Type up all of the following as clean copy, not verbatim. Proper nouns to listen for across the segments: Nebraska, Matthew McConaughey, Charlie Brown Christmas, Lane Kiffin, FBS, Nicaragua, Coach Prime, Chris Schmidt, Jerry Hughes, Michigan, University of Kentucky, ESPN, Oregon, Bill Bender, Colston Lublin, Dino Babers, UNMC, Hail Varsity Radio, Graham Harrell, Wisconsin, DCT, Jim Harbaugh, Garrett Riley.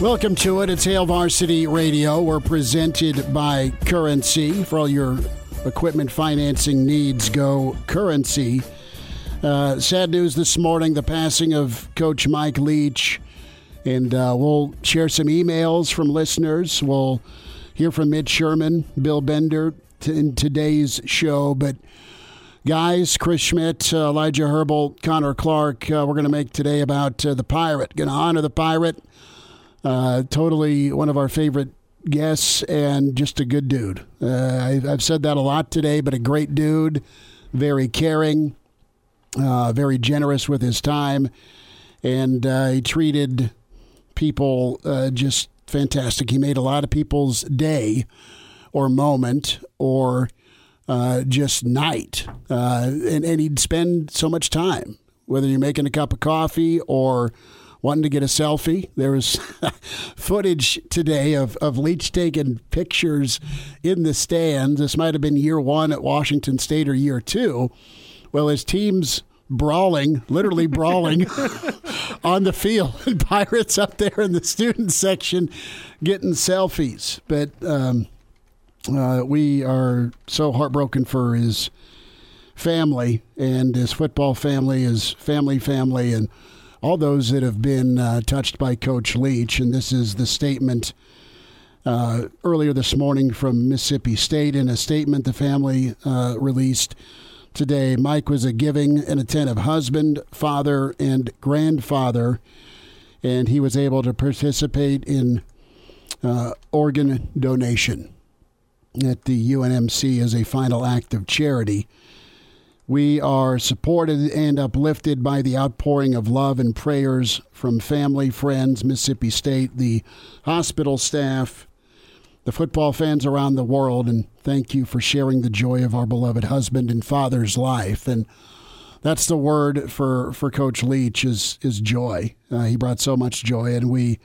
Welcome to it. It's Hail Varsity Radio. We're presented by Currency. For all your equipment financing needs, go Currency. Sad news this morning, the passing of Coach Mike Leach. And we'll share some emails from listeners. We'll hear from Mitch Sherman, Bill Bender in today's show. But guys, Chris Schmidt, Elijah Herbel, Connor Clark, we're going to make today about the Pirate. Going to honor the Pirate. Totally one of our favorite guests and just a good dude. I've said that a lot today, but a great dude, very caring, very generous with his time, and he treated people just fantastic. He made a lot of people's day or moment or just night, and he'd spend so much time, whether you're making a cup of coffee or wanting to get a selfie. There was footage today of Leach taking pictures in the stands. This might have been year one at Washington State or year two. Well, his team's brawling, literally brawling, on the field. And Pirates up there in the student section getting selfies. But we are so heartbroken for his family and his football family, his family, and all those that have been touched by Coach Leach. And this is the statement earlier this morning from Mississippi State. In a statement the family released today, Mike was a giving and attentive husband, father, and grandfather. And he was able to participate in organ donation at the UNMC as a final act of charity. We are supported and uplifted by the outpouring of love and prayers from family, friends, Mississippi State, the hospital staff, the football fans around the world, and thank you for sharing the joy of our beloved husband and father's life. And that's the word for Coach Leach is joy. He brought so much joy, and we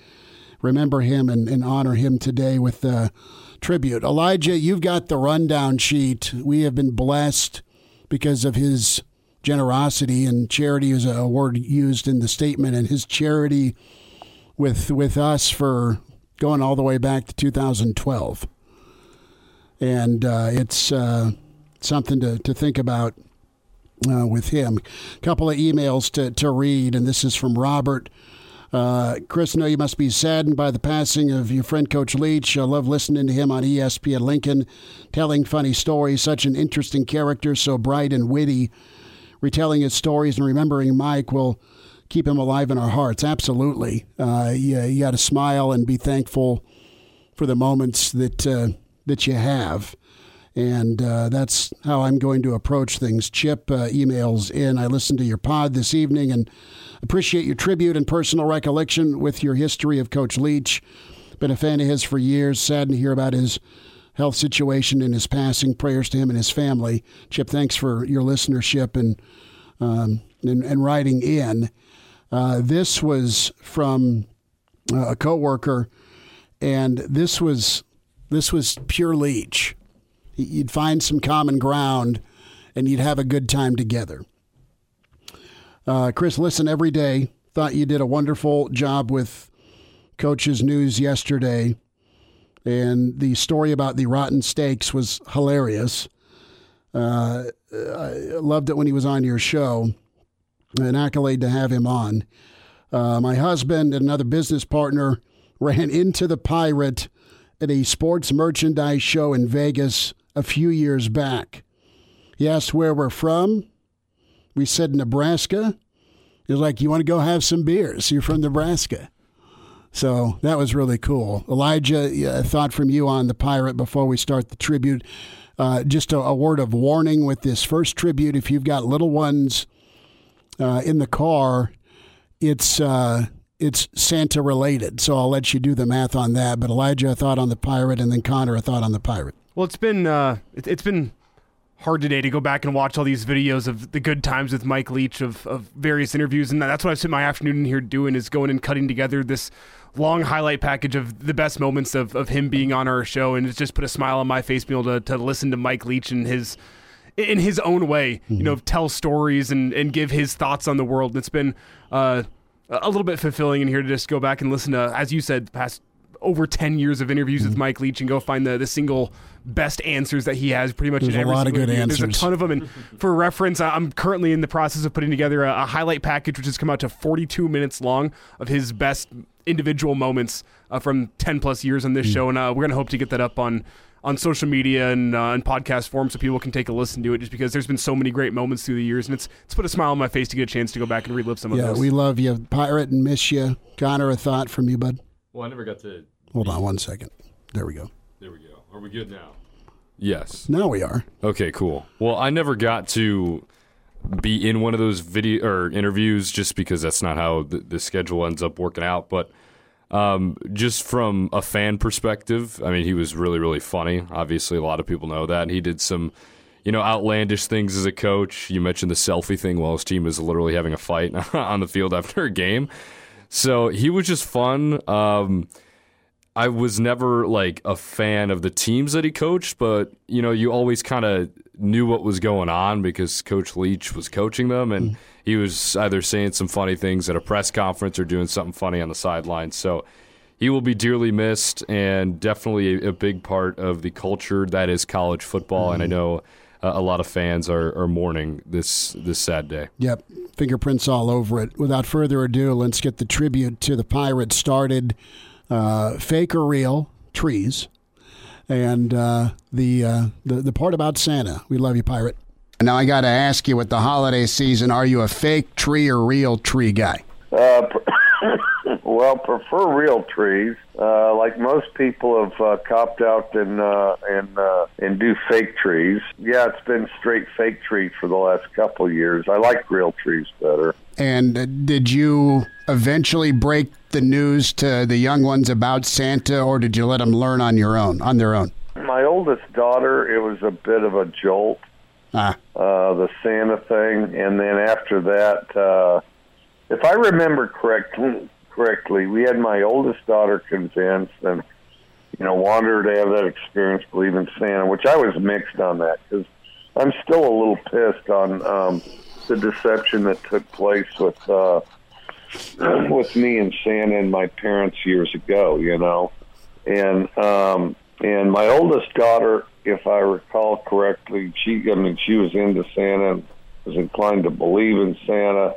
remember him and honor him today with the tribute. Elijah, you've got the rundown sheet. We have been blessed because of his generosity, and charity is a word used in the statement, and his charity with us for going all the way back to 2012. And it's something to think about with him. A couple of emails to read, and this is from Robert. Chris, no, you must be saddened by the passing of your friend Coach Leach. I love listening to him on ESPN Lincoln, telling funny stories. Such an interesting character, so bright and witty. Retelling his stories and remembering Mike will keep him alive in our hearts. Absolutely. You got to smile and be thankful for the moments that you have. And that's how I'm going to approach things. Chip emails in. I listened to your pod this evening and appreciate your tribute and personal recollection with your history of Coach Leach. Been a fan of his for years. Saddened to hear about his health situation and his passing. Prayers to him and his family. Chip, thanks for your listenership and writing in. This was from a coworker, and this was pure Leach. You'd find some common ground, and you'd have a good time together. Chris, listen every day. Thought you did a wonderful job with Coach's news yesterday. And the story about the rotten steaks was hilarious. I loved it when he was on your show. An accolade to have him on. My husband and another business partner ran into the Pirate at a sports merchandise show in Vegas a few years back. He asked where we're from. We said Nebraska. He was like, you want to go have some beers? You're from Nebraska. So that was really cool. Elijah, a thought from you on the Pirate before we start the tribute. Just a word of warning with this first tribute. If you've got little ones in the car, it's Santa related. So I'll let you do the math on that. But Elijah, a thought on the Pirate, and then Connor, a thought on the Pirate. Well, it's been hard today to go back and watch all these videos of the good times with Mike Leach of various interviews, and that's what I've spent my afternoon in here doing, is going and cutting together this long highlight package of the best moments of him being on our show, and it's just put a smile on my face being able to listen to Mike Leach and his in his own way, you know, tell stories and give his thoughts on the world. And it's been a little bit fulfilling in here to just go back and listen to, as you said, the past over 10 years of interviews with Mike Leach and go find the single best answers that he has pretty much. There's in every a lot of good year. Answers. There's a ton of them. And for reference, I'm currently in the process of putting together a highlight package, which has come out to 42 minutes long of his best individual moments from 10 plus years on this show. And we're going to hope to get that up on social media and podcast form so people can take a listen to it, just because there's been so many great moments through the years, and it's put a smile on my face to get a chance to go back and relive some of those. Yeah, we love you, Pirate, and miss you. Connor, a thought from you, bud? Well, I never got to... Hold on one second. There we go. There we go. Are we good now? Yes. Now we are. Okay, cool. Well, I never got to be in one of those video or interviews just because that's not how the schedule ends up working out. But just from a fan perspective, I mean, he was really, really funny. Obviously, a lot of people know that. He did some, you know, outlandish things as a coach. You mentioned the selfie thing while his team was literally having a fight on the field after a game. So he was just fun. I was never, like, a fan of the teams that he coached, but, you know, you always kind of knew what was going on because Coach Leach was coaching them, and he was either saying some funny things at a press conference or doing something funny on the sidelines. So he will be dearly missed and definitely a big part of the culture that is college football, and I know a lot of fans are mourning this sad day. Yep, fingerprints all over it. Without further ado, let's get the tribute to the Pirates started. Fake or real, trees, and the part about Santa. We love you, Pirate. Now I got to ask you, with the holiday season, are you a fake tree or real tree guy? Well, prefer real trees. Like most people have copped out and do fake trees. Yeah, it's been straight fake tree for the last couple of years. I like real trees better. And did you eventually break the news to the young ones about Santa, or did you let them learn on their own? My oldest daughter, it was a bit of a jolt, the Santa thing. And then after that, if I remember correctly, we had my oldest daughter convinced and, you know, wanted her to have that experience believing Santa, which I was mixed on that because I'm still a little pissed on the deception that took place with me and Santa and my parents years ago, you know. And my oldest daughter, if I recall correctly, she was into Santa and was inclined to believe in Santa.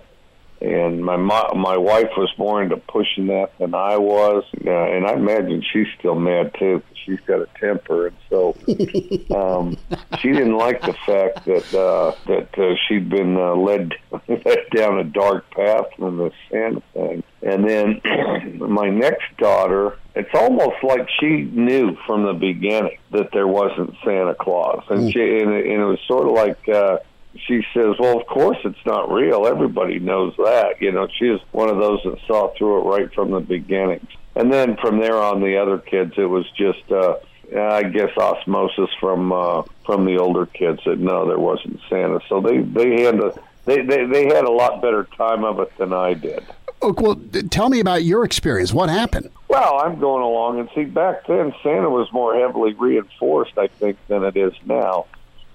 And my wife was more into pushing that than I was, and I imagine she's still mad too. She's got a temper, and so she didn't like the fact that she'd been led down a dark path on the Santa thing. And then my next daughter, it's almost like she knew from the beginning that there wasn't Santa Claus, and it was sort of like. She says, well, of course it's not real. Everybody knows that. You know, she is one of those that saw through it right from the beginning. And then from there on, the other kids, it was just, I guess, osmosis from the older kids that, no, there wasn't Santa. So they had a lot better time of it than I did. Well, tell me about your experience. What happened? Well, I'm going along, and see, back then, Santa was more heavily reinforced, I think, than it is now.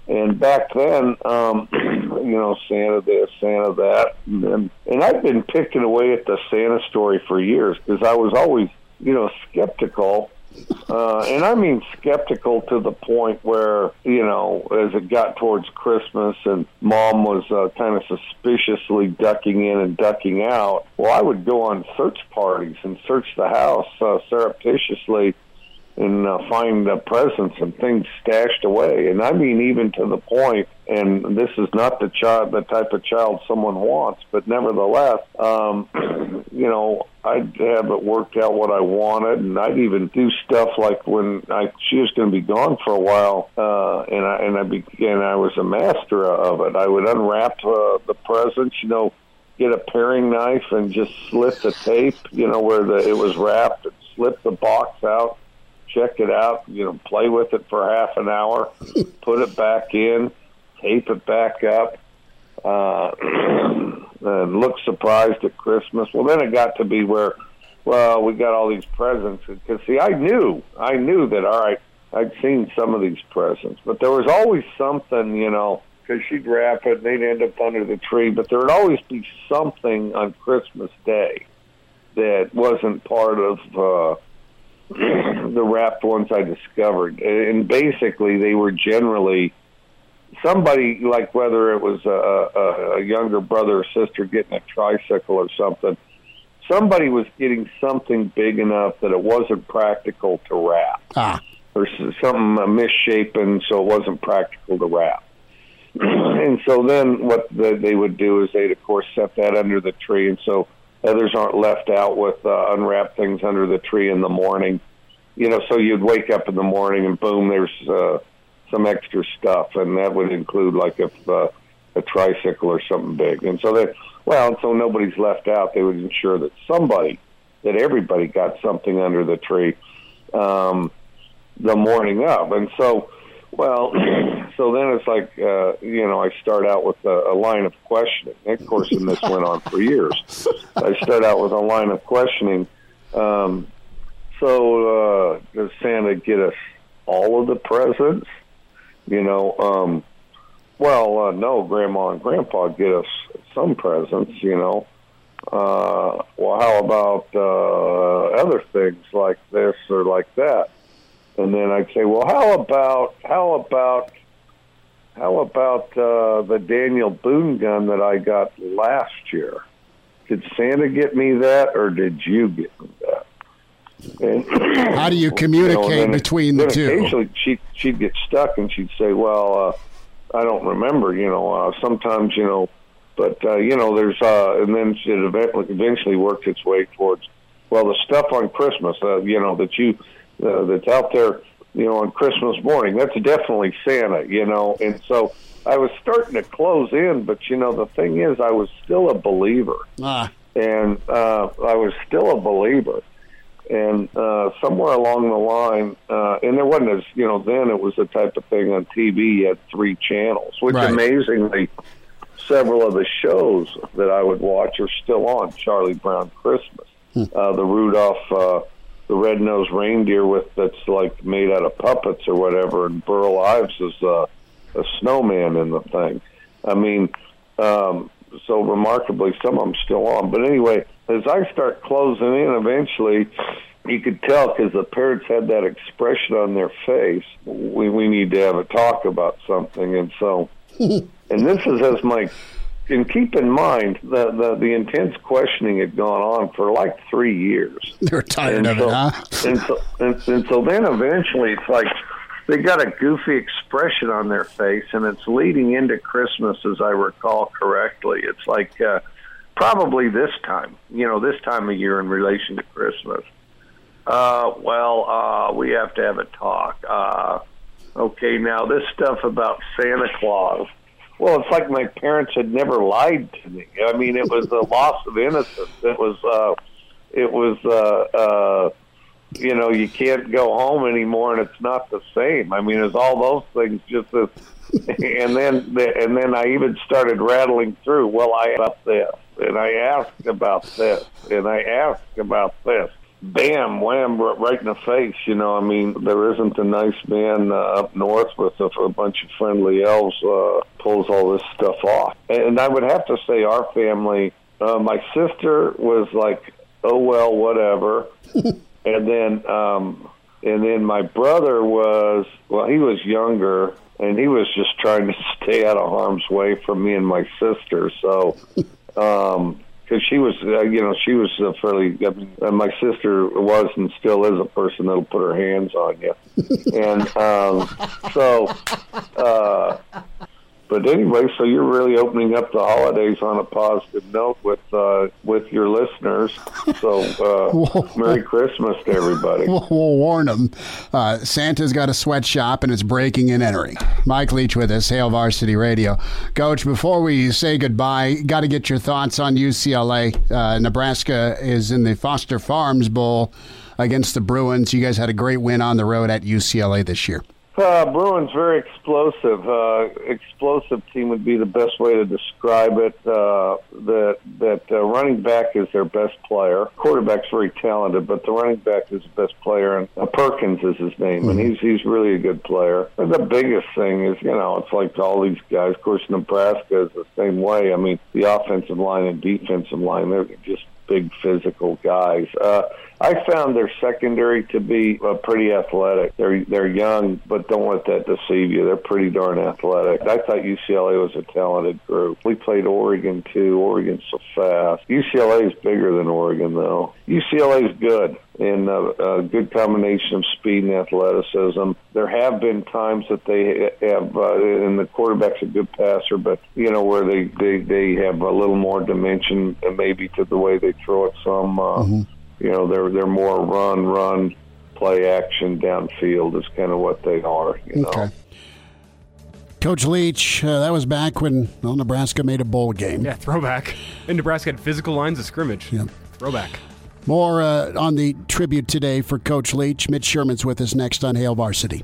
And back then, you know, Santa this, Santa that. And I've been picking away at the Santa story for years because I was always, you know, skeptical. And I mean skeptical to the point where, you know, as it got towards Christmas and Mom was kind of suspiciously ducking in and ducking out, well, I would go on search parties and search the house surreptitiously and find presents and things stashed away. And I mean, even to the point, and this is not the type of child someone wants, but nevertheless, you know, I'd have it worked out what I wanted, and I'd even do stuff like when she was going to be gone for a while, and I was a master of it. I would unwrap the presents, you know, get a paring knife and just slit the tape, you know, where it was wrapped, and slip the box out, check it out, you know, play with it for half an hour, put it back in, tape it back up, and look surprised at Christmas. Well, then it got to be where, well, we got all these presents. Because, see, I knew that, all right, I'd seen some of these presents. But there was always something, you know, because she'd wrap it and they'd end up under the tree. But there would always be something on Christmas Day that wasn't part of the wrapped ones I discovered. And basically they were generally somebody, like whether it was a younger brother or sister getting a tricycle or something, somebody was getting something big enough that it wasn't practical to wrap. Or something misshapen, so it wasn't practical to wrap. And so then what they would do is they'd, of course, set that under the tree, and so others aren't left out with unwrapped things under the tree in the morning. You know, so you'd wake up in the morning and boom, there's some extra stuff. And that would include like a tricycle or something big. And so so nobody's left out. They would ensure that everybody got something under the tree the morning of. And so, so then it's like, you know, I start out with a line of questioning. Of course, and this went on for years. I start out with a line of questioning. So does Santa get us all of the presents? You know, no, Grandma and Grandpa get us some presents, you know. Well, how about other things like this or like that? And then I'd say, well, how about the Daniel Boone gun that I got last year? Did Santa get me that, or did you get me that? And, how do you communicate between the two? Occasionally, she'd get stuck, and she'd say, well, I don't remember, you know, sometimes, you know, but, you know, there's, and then it eventually worked its way towards, well, the stuff on Christmas, you know, that you... that's out there, you know, on Christmas morning. That's definitely Santa, you know. And so I was starting to close in, but, you know, the thing is I was still a believer. And And somewhere along the line, and there wasn't as, you know, then it was the type of thing on TV. You had 3 channels, which amazingly several of the shows that I would watch are still on. Charlie Brown Christmas, the Rudolph... the red-nosed reindeer that's like made out of puppets or whatever, and Burl Ives is a snowman in the thing. I mean, so remarkably, some of them still on. But anyway, as I start closing in, eventually, you could tell because the parents had that expression on their face. We need to have a talk about something, and so, and this is as my. And keep in mind, the intense questioning had gone on for like 3 years. They're tired of it, huh? And so then eventually it's like they got a goofy expression on their face, and it's leading into Christmas, as I recall correctly. It's like probably this time, you know, this time of year in relation to Christmas. We have to have a talk. Okay, now this stuff about Santa Claus. Well, it's like my parents had never lied to me. I mean, it was the loss of innocence. It was you know, you can't go home anymore, and it's not the same. I mean, it's all those things. Just this, and then I even started rattling through. Well, I asked this, and I asked about this, and I asked about this. Bam, wham, right in the face. You know, I mean, there isn't a nice man up north with a bunch of friendly elves pulls all this stuff off. And I would have to say our family, my sister was like, oh, well, whatever. and then my brother was, well, he was younger, and he was just trying to stay out of harm's way from me and my sister. So Because she was, fairly. I mean, my sister was and still is a person that'll put her hands on you, and But anyway, so you're really opening up the holidays on a positive note with your listeners. So Merry Christmas to everybody. We'll warn them. Santa's got a sweatshop, and it's breaking and entering. Mike Leach with us, Hail Varsity Radio. Coach, before we say goodbye, got to get your thoughts on UCLA. Nebraska is in the Foster Farms Bowl against the Bruins. You guys had a great win on the road at UCLA this year. Bruins, very explosive. Explosive team would be the best way to describe it. That running back is their best player. Quarterback's very talented, but the running back is the best player. And Perkins is his name, and he's really a good player. And the biggest thing is, it's like all these guys. Of course, Nebraska is the same way. I mean, the offensive line and defensive line, they're just big physical guys. I found their secondary to be pretty athletic. They're young, but don't let that deceive you. They're pretty darn athletic. I thought UCLA was a talented group. We played Oregon, too. Oregon's so fast. UCLA is bigger than Oregon, though. UCLA's good. And a good combination of speed and athleticism. There have been times that they have, and the quarterback's a good passer, but, where they have a little more dimension maybe to the way they throw it some. They're more run, play action downfield is kind of what they are, Okay. Coach Leach, that was back when Nebraska made a bowl game. Yeah, throwback. And Nebraska had physical lines of scrimmage. Yeah. Throwback. More on the tribute today for Coach Leach. Mitch Sherman's with us next on Hail Varsity.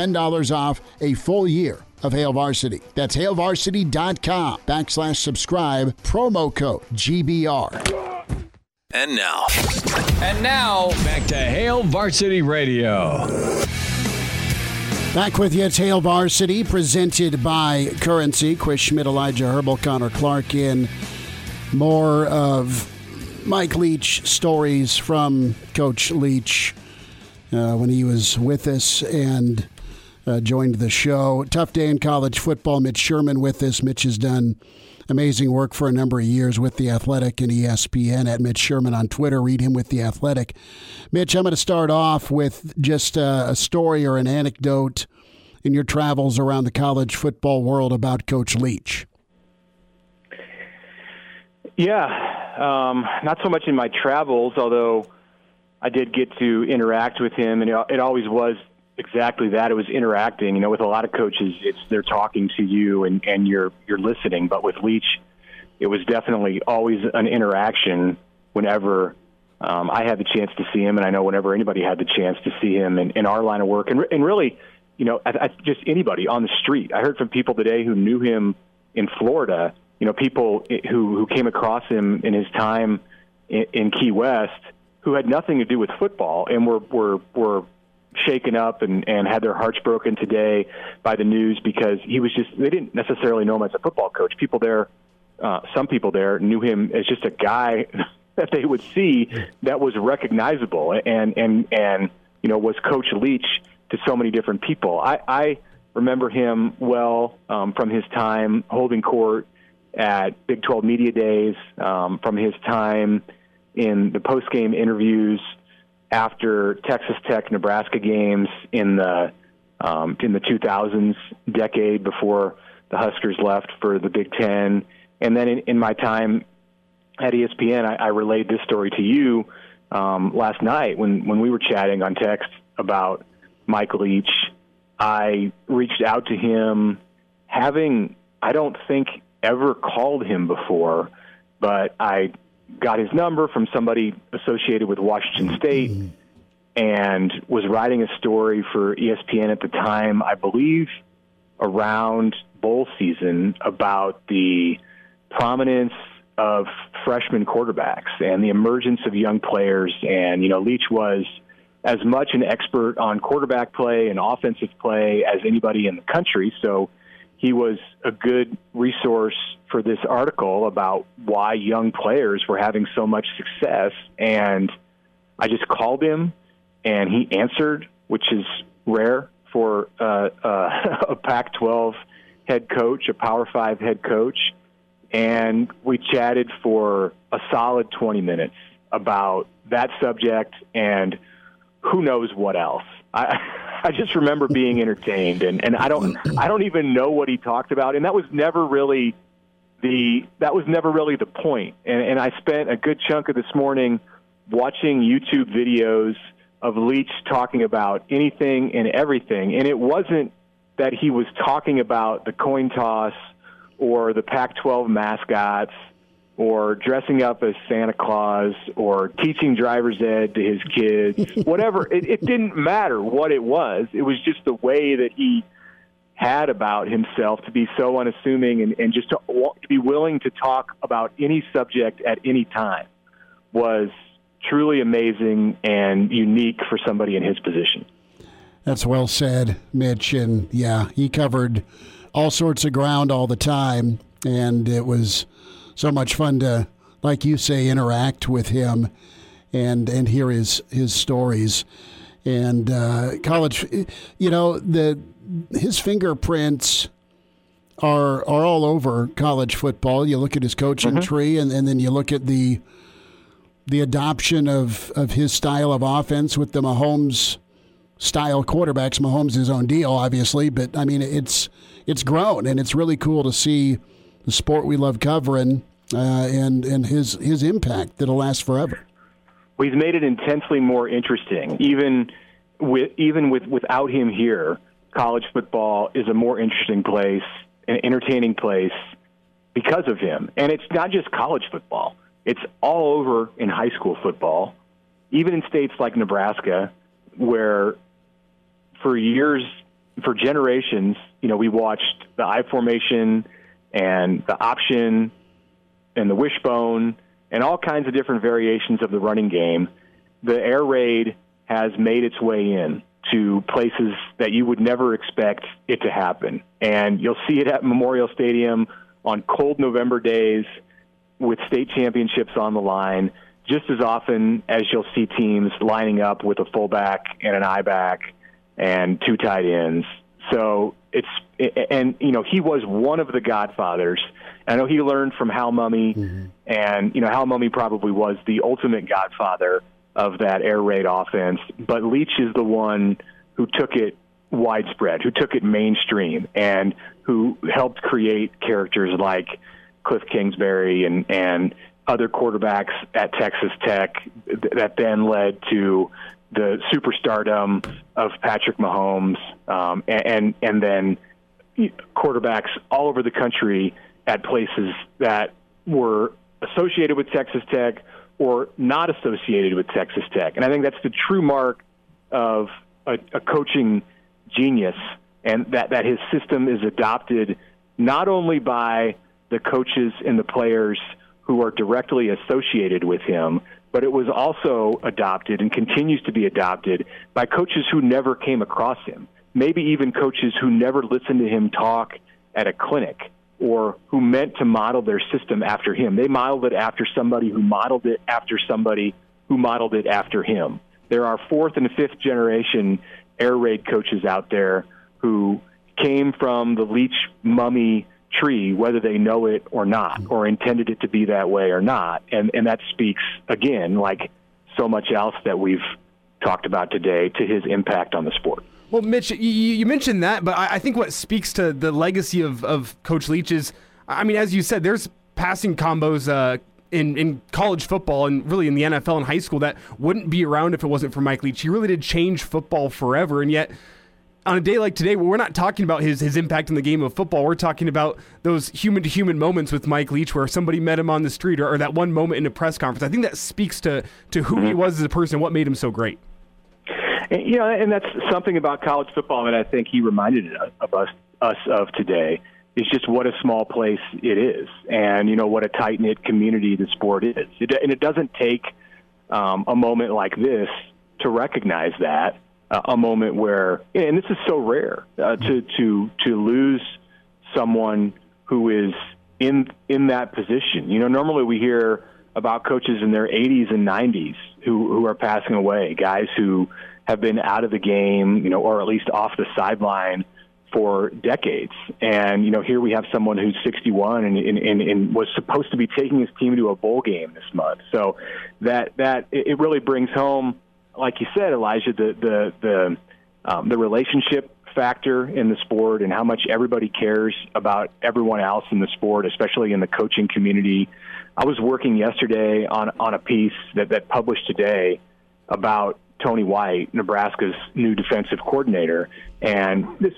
$10 off a full year of Hail Varsity. That's HailVarsity.com/subscribe, promo code GBR. And now, back to Hail Varsity Radio. Back with you, it's Hail Varsity, presented by Currency. Chris Schmidt, Elijah Herbel, Connor Clark in. More of Mike Leach stories from Coach Leach when he was with us and joined the show. Tough day in college football. Mitch Sherman with us. Mitch has done amazing work for a number of years with The Athletic and ESPN. At Mitch Sherman on Twitter. Read him with The Athletic. Mitch, I'm going to start off with just a story or an anecdote in your travels around the college football world about Coach Leach. Yeah, not so much in my travels, although I did get to interact with him, and it always was exactly that. It was interacting. With a lot of coaches, they're talking to you and you're listening. But with Leach, it was definitely always an interaction whenever I had the chance to see him, and I know whenever anybody had the chance to see him in our line of work. And really, I just anybody on the street. I heard from people today who knew him in Florida, people who came across him in his time in Key West who had nothing to do with football and were shaken up and had their hearts broken today by the news because they didn't necessarily know him as a football coach. People there, some people there knew him as just a guy that they would see that was recognizable and was Coach Leach to so many different people. I remember him well from his time holding court at Big 12 Media Days, from his time in the post-game interviews after Texas Tech, Nebraska games in the 2000s decade before the Huskers left for the Big Ten. And then in my time at ESPN, I relayed this story to you last night when we were chatting on text about Mike Leach. I reached out to him I don't think ever called him before, but I got his number from somebody associated with Washington State and was writing a story for ESPN at the time, I believe, around bowl season about the prominence of freshman quarterbacks and the emergence of young players. And, you know, Leach was as much an expert on quarterback play and offensive play as anybody in the country. So he was a good resource for this article about why young players were having so much success. And I just called him and he answered, which is rare for a Pac-12 head coach, a Power 5 head coach. And we chatted for a solid 20 minutes about that subject and who knows what else. I just remember being entertained, and I don't even know what he talked about, and that was never really the point. And I spent a good chunk of this morning watching YouTube videos of Leach talking about anything and everything, and it wasn't that he was talking about the coin toss or the Pac-12 mascots or dressing up as Santa Claus or teaching driver's ed to his kids, whatever. It didn't matter what it was. It was just the way that he had about himself to be so unassuming and just to be willing to talk about any subject at any time was truly amazing and unique for somebody in his position. That's well said, Mitch. And, yeah, he covered all sorts of ground all the time, and it was so much fun to, like you say, interact with him and hear his stories. And college, you know, his fingerprints are all over college football. You look at his coaching tree, and then you look at the adoption of his style of offense with the Mahomes style quarterbacks. Mahomes is his own deal, obviously, but I mean, it's grown, and it's really cool to see the sport we love covering and his impact that'll last forever. Well, he's made it intensely more interesting. Even without him here, college football is a more interesting place, an entertaining place because of him. And it's not just college football. It's all over in high school football, even in states like Nebraska, where for years, for generations, you know, we watched the I formation and the option and the wishbone and all kinds of different variations of the running game. The air raid has made its way in to places that you would never expect it to happen. And you'll see it at Memorial Stadium on cold November days with state championships on the line, just as often as you'll see teams lining up with a fullback and an I-back and two tight ends. So he was one of the godfathers. I know he learned from Hal Mumme, and, you know, Hal Mumme probably was the ultimate godfather of that air raid offense, but Leach is the one who took it widespread, who took it mainstream, and who helped create characters like Cliff Kingsbury and other quarterbacks at Texas Tech that then led to the superstardom of Patrick Mahomes, and then quarterbacks all over the country at places that were associated with Texas Tech or not associated with Texas Tech. And I think that's the true mark of a coaching genius, and that his system is adopted not only by the coaches and the players who are directly associated with him, but it was also adopted and continues to be adopted by coaches who never came across him, maybe even coaches who never listened to him talk at a clinic or who meant to model their system after him. They modeled it after somebody who modeled it after somebody who modeled it after him. There are fourth and fifth generation air raid coaches out there who came from the Leach Mumme tree, whether they know it or not, or intended it to be that way or not. And that speaks, again, like so much else that we've talked about today, to his impact on the sport. Well, Mitch, you mentioned that, but I think what speaks to the legacy of Coach Leach is, I mean, as you said, there's passing combos in college football and really in the NFL and high school that wouldn't be around if it wasn't for Mike Leach. He really did change football forever, and yet on a day like today, where we're not talking about his impact in the game of football, we're talking about those human-to-human moments with Mike Leach where somebody met him on the street or that one moment in a press conference. I think that speaks to who he was as a person, what made him so great. And, you know, and that's something about college football that I think he reminded of us us of today is just what a small place it is, and you know what a tight-knit community the sport is. And it doesn't take a moment like this to recognize that, a moment where, and this is so rare, to lose someone who is in that position. You know, normally we hear about coaches in their 80s and 90s who are passing away, guys who have been out of the game, you know, or at least off the sideline for decades. And, you know, here we have someone who's 61 and was supposed to be taking his team to a bowl game this month. So that it really brings home, like you said, Elijah, the relationship factor in the sport and how much everybody cares about everyone else in the sport, especially in the coaching community. I was working yesterday on a piece that published today about Tony White, Nebraska's new defensive coordinator, and this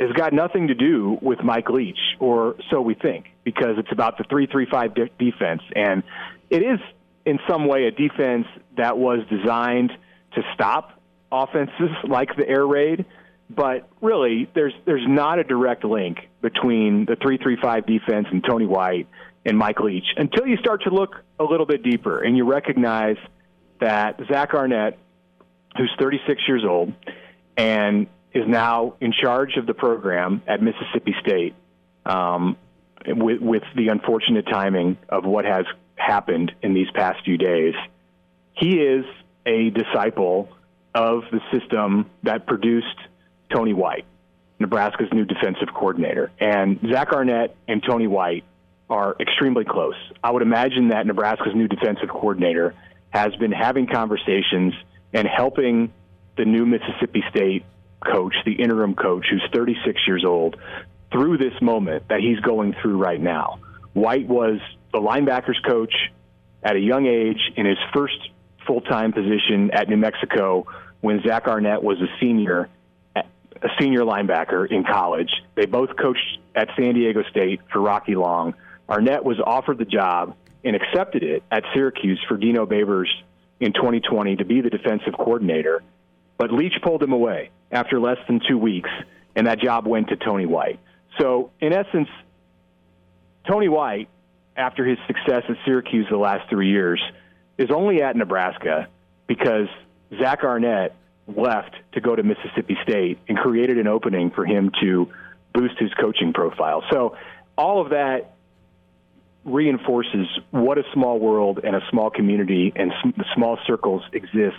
has got nothing to do with Mike Leach, or so we think, because it's about the 3-3-5 defense, and it is in some way a defense that was designed to stop offenses like the air raid. But really, there's not a direct link between the 3-3-5 defense and Tony White and Mike Leach until you start to look a little bit deeper and you recognize that Zach Arnett, who's 36 years old and is now in charge of the program at Mississippi State, with the unfortunate timing of what has happened in these past few days, he is a disciple of the system that produced Tony White, Nebraska's new defensive coordinator. And Zach Arnett and Tony White are extremely close. I would imagine that Nebraska's new defensive coordinator has been having conversations and helping the new Mississippi State coach, the interim coach, who's 36 years old, through this moment that he's going through right now. White was the linebackers coach at a young age in his first full-time position at New Mexico when Zach Arnett was a senior linebacker in college. They both coached at San Diego State for Rocky Long. Arnett was offered the job and accepted it at Syracuse for Dino Babers in 2020 to be the defensive coordinator. But Leach pulled him away after less than 2 weeks, and that job went to Tony White. So, in essence, Tony White, after his success at Syracuse the last 3 years, is only at Nebraska because Zach Arnett left to go to Mississippi State and created an opening for him to boost his coaching profile. So all of that reinforces what a small world and a small community and small circles exist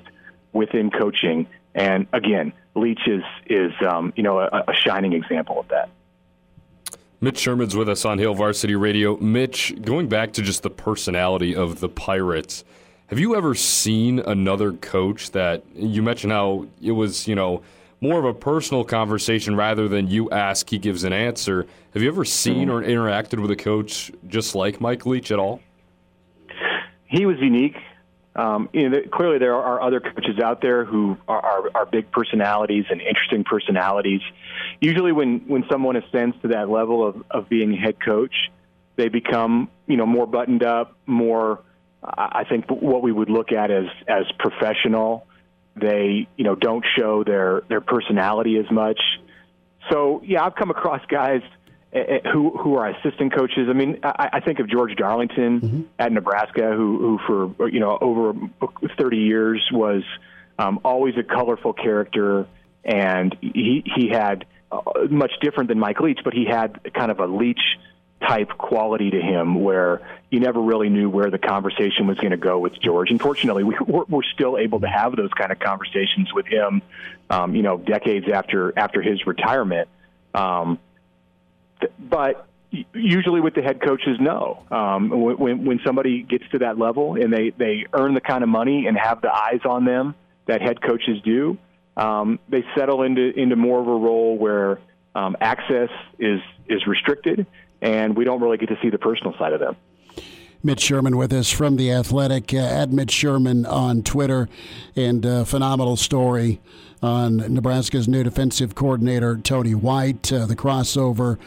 within coaching. And again, Leach is a shining example of that. Mitch Sherman's with us on Hail Varsity Radio. Mitch, going back to just the personality of the Pirates, have you ever seen another coach that you mentioned how it was, you know, more of a personal conversation rather than you ask, he gives an answer. Have you ever seen or interacted with a coach just like Mike Leach at all? He was unique. Clearly there are other coaches out there who are big personalities and interesting personalities. Usually when someone ascends to that level of being head coach, they become, you know, more buttoned up, more, I think, what we would look at as professional. They, you know, don't show their personality as much. So, yeah, I've come across guys who are assistant coaches. I mean, I think of George Darlington at Nebraska, who for, you know, over 30 years was always a colorful character, and he had much different than Mike Leach, but he had kind of a Leach type quality to him where you never really knew where the conversation was going to go with George. And fortunately, we're still able to have those kind of conversations with him, you know, decades after his retirement. But usually with the head coaches, no. When somebody gets to that level and they earn the kind of money and have the eyes on them that head coaches do, they settle into more of a role where access is restricted, and we don't really get to see the personal side of them. Mitch Sherman with us from The Athletic, at Mitch Sherman on Twitter, and a phenomenal story on Nebraska's new defensive coordinator, Tony White, the crossover,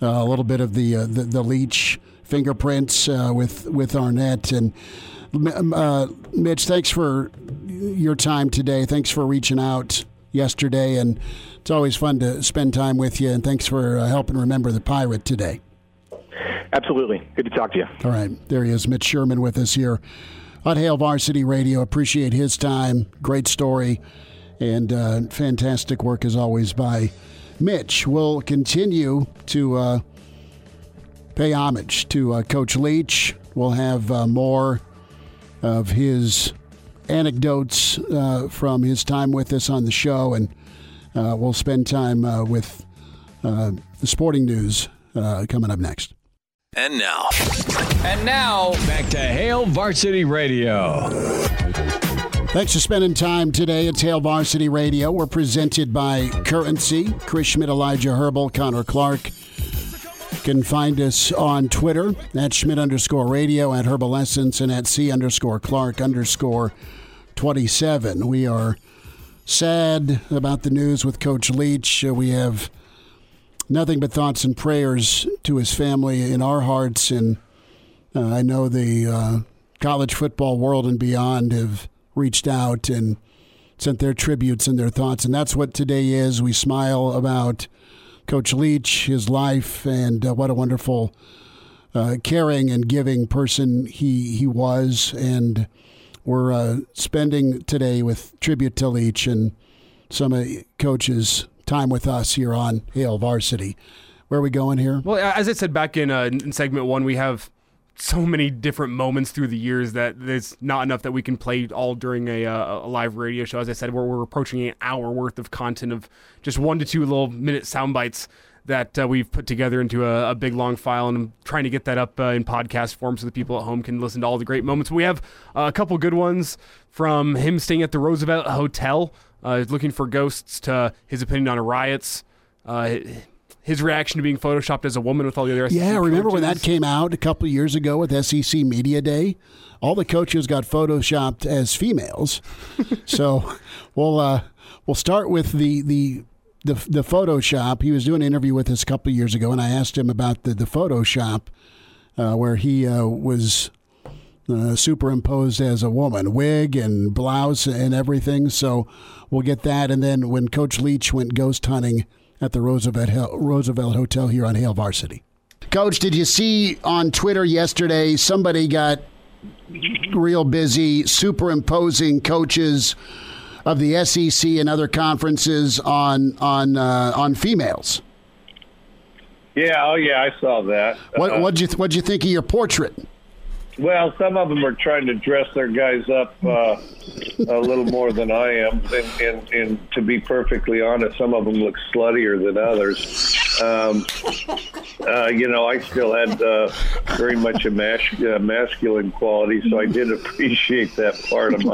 a little bit of the Leach fingerprints with Arnett. And Mitch, thanks for your time today. Thanks for reaching out yesterday, and it's always fun to spend time with you, and thanks for helping remember the Pirate today. Absolutely. Good to talk to you. All right. There he is, Mitch Sherman, with us here on Hail Varsity Radio. Appreciate his time. Great story, and fantastic work, as always, by Mitch. We'll continue to pay homage to Coach Leach. We'll have more of his anecdotes from his time with us on the show, and we'll spend time with the sporting news coming up next. And now, back to Hail Varsity Radio. Thanks for spending time today at Hail Varsity Radio. We're presented by Currency. Chris Schmidt, Elijah Herbel, Connor Clark. You can find us on Twitter at Schmidt_radio, at Herbal Essence, and at C_Clark_27. We are sad about the news with Coach Leach. We have nothing but thoughts and prayers to his family in our hearts, and I know the college football world and beyond have reached out and sent their tributes and their thoughts, and that's what today is. We smile about Coach Leach, his life, and what a wonderful, caring and giving person he was, and we're spending today with tribute to Leach and some of Coach's time with us here on Hail Varsity. Where are we going here? Well, as I said back in segment one, we have so many different moments through the years that there's not enough that we can play all during a live radio show. As I said, we're approaching an hour worth of content of just 1 to 2 little minute sound bites that we've put together into a big long file, and I'm trying to get that up in podcast form so the people at home can listen to all the great moments. We have a couple good ones from him staying at the Roosevelt Hotel, looking for ghosts, to his opinion on riots, his reaction to being photoshopped as a woman with all the other SEC coaches. Yeah, remember when that came out a couple of years ago with SEC Media Day? All the coaches got photoshopped as females. So we'll start with the Photoshop. He was doing an interview with us a couple of years ago, and I asked him about the Photoshop where he was superimposed as a woman, wig and blouse and everything. So we'll get that. And then when Coach Leach went ghost hunting at the Roosevelt Hotel here on Hail Varsity. Coach, did you see on Twitter yesterday somebody got real busy superimposing coaches of the SEC and other conferences on females? Yeah, I saw that. What'd you think of your portrait? Well, some of them are trying to dress their guys up a little more than I am, and to be perfectly honest, some of them look sluttier than others. I still had very much a masculine quality, so I did appreciate that part of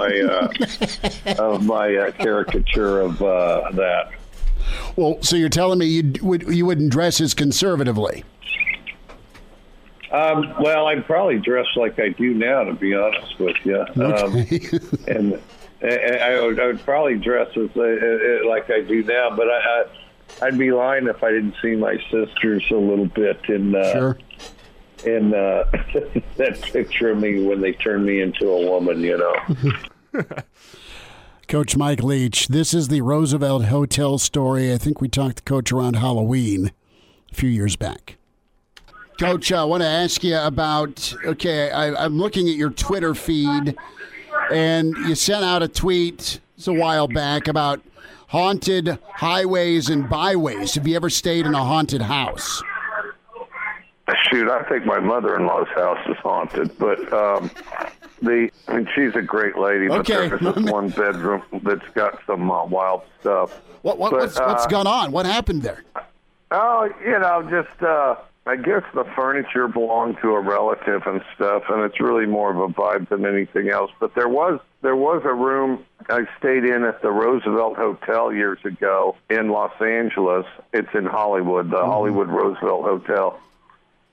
my caricature of that. Well, so you're telling me you wouldn't dress as conservatively? Well, I'd probably dress like I do now, to be honest with you. Okay. And I would probably dress like I do now, but I'd be lying if I didn't see my sisters a little bit in that picture of me when they turned me into a woman, you know. Coach Mike Leach, this is the Roosevelt Hotel story. I think we talked to Coach around Halloween a few years back. Coach, I want to ask you about, I'm looking at your Twitter feed, and you sent out a tweet a while back about haunted highways and byways. Have you ever stayed in a haunted house? Shoot, I think my mother-in-law's house is haunted, but she's a great lady, but there's this one bedroom that's got some wild stuff. What's gone on? What happened there? Oh, I guess the furniture belonged to a relative and stuff, and it's really more of a vibe than anything else. But there was a room I stayed in at the Roosevelt Hotel years ago in Los Angeles. It's in Hollywood, the Hollywood Roosevelt Hotel.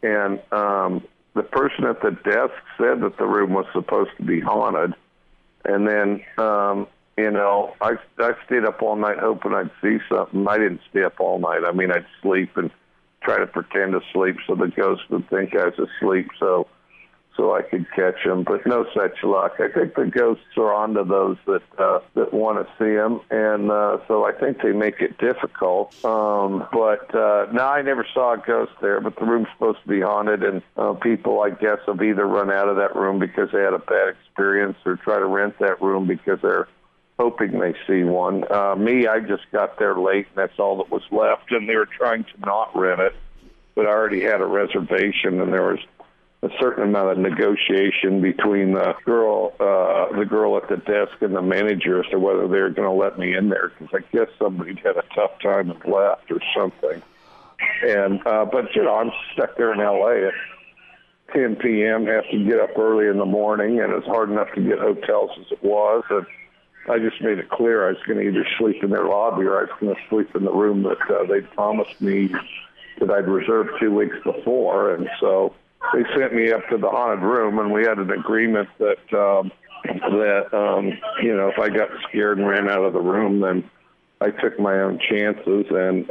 And the person at the desk said that the room was supposed to be haunted. And then, I stayed up all night hoping I'd see something. I didn't stay up all night. I mean, I'd sleep and try to pretend to sleep so the ghost would think I was asleep. So so I could catch him, but no such luck. I think the ghosts are onto those that want to see him, and so I think they make it difficult. But I never saw a ghost there, but the room's supposed to be haunted, and people, I guess, have either run out of that room because they had a bad experience or try to rent that room because they're hoping they see one. I just got there late, and that's all that was left, and they were trying to not rent it, but I already had a reservation, and there was a certain amount of negotiation between the girl at the desk and the manager as to whether they were going to let me in there, because I guess somebody had a tough time and left or something. And but you know, I'm stuck there in LA at 10 p.m. Have to get up early in the morning, and it's hard enough to get hotels as it was. And I just made it clear I was going to either sleep in their lobby or I was going to sleep in the room that they promised me that I'd reserved 2 weeks before, and so they sent me up to the haunted room, and we had an agreement that, you know, if I got scared and ran out of the room, then I took my own chances, and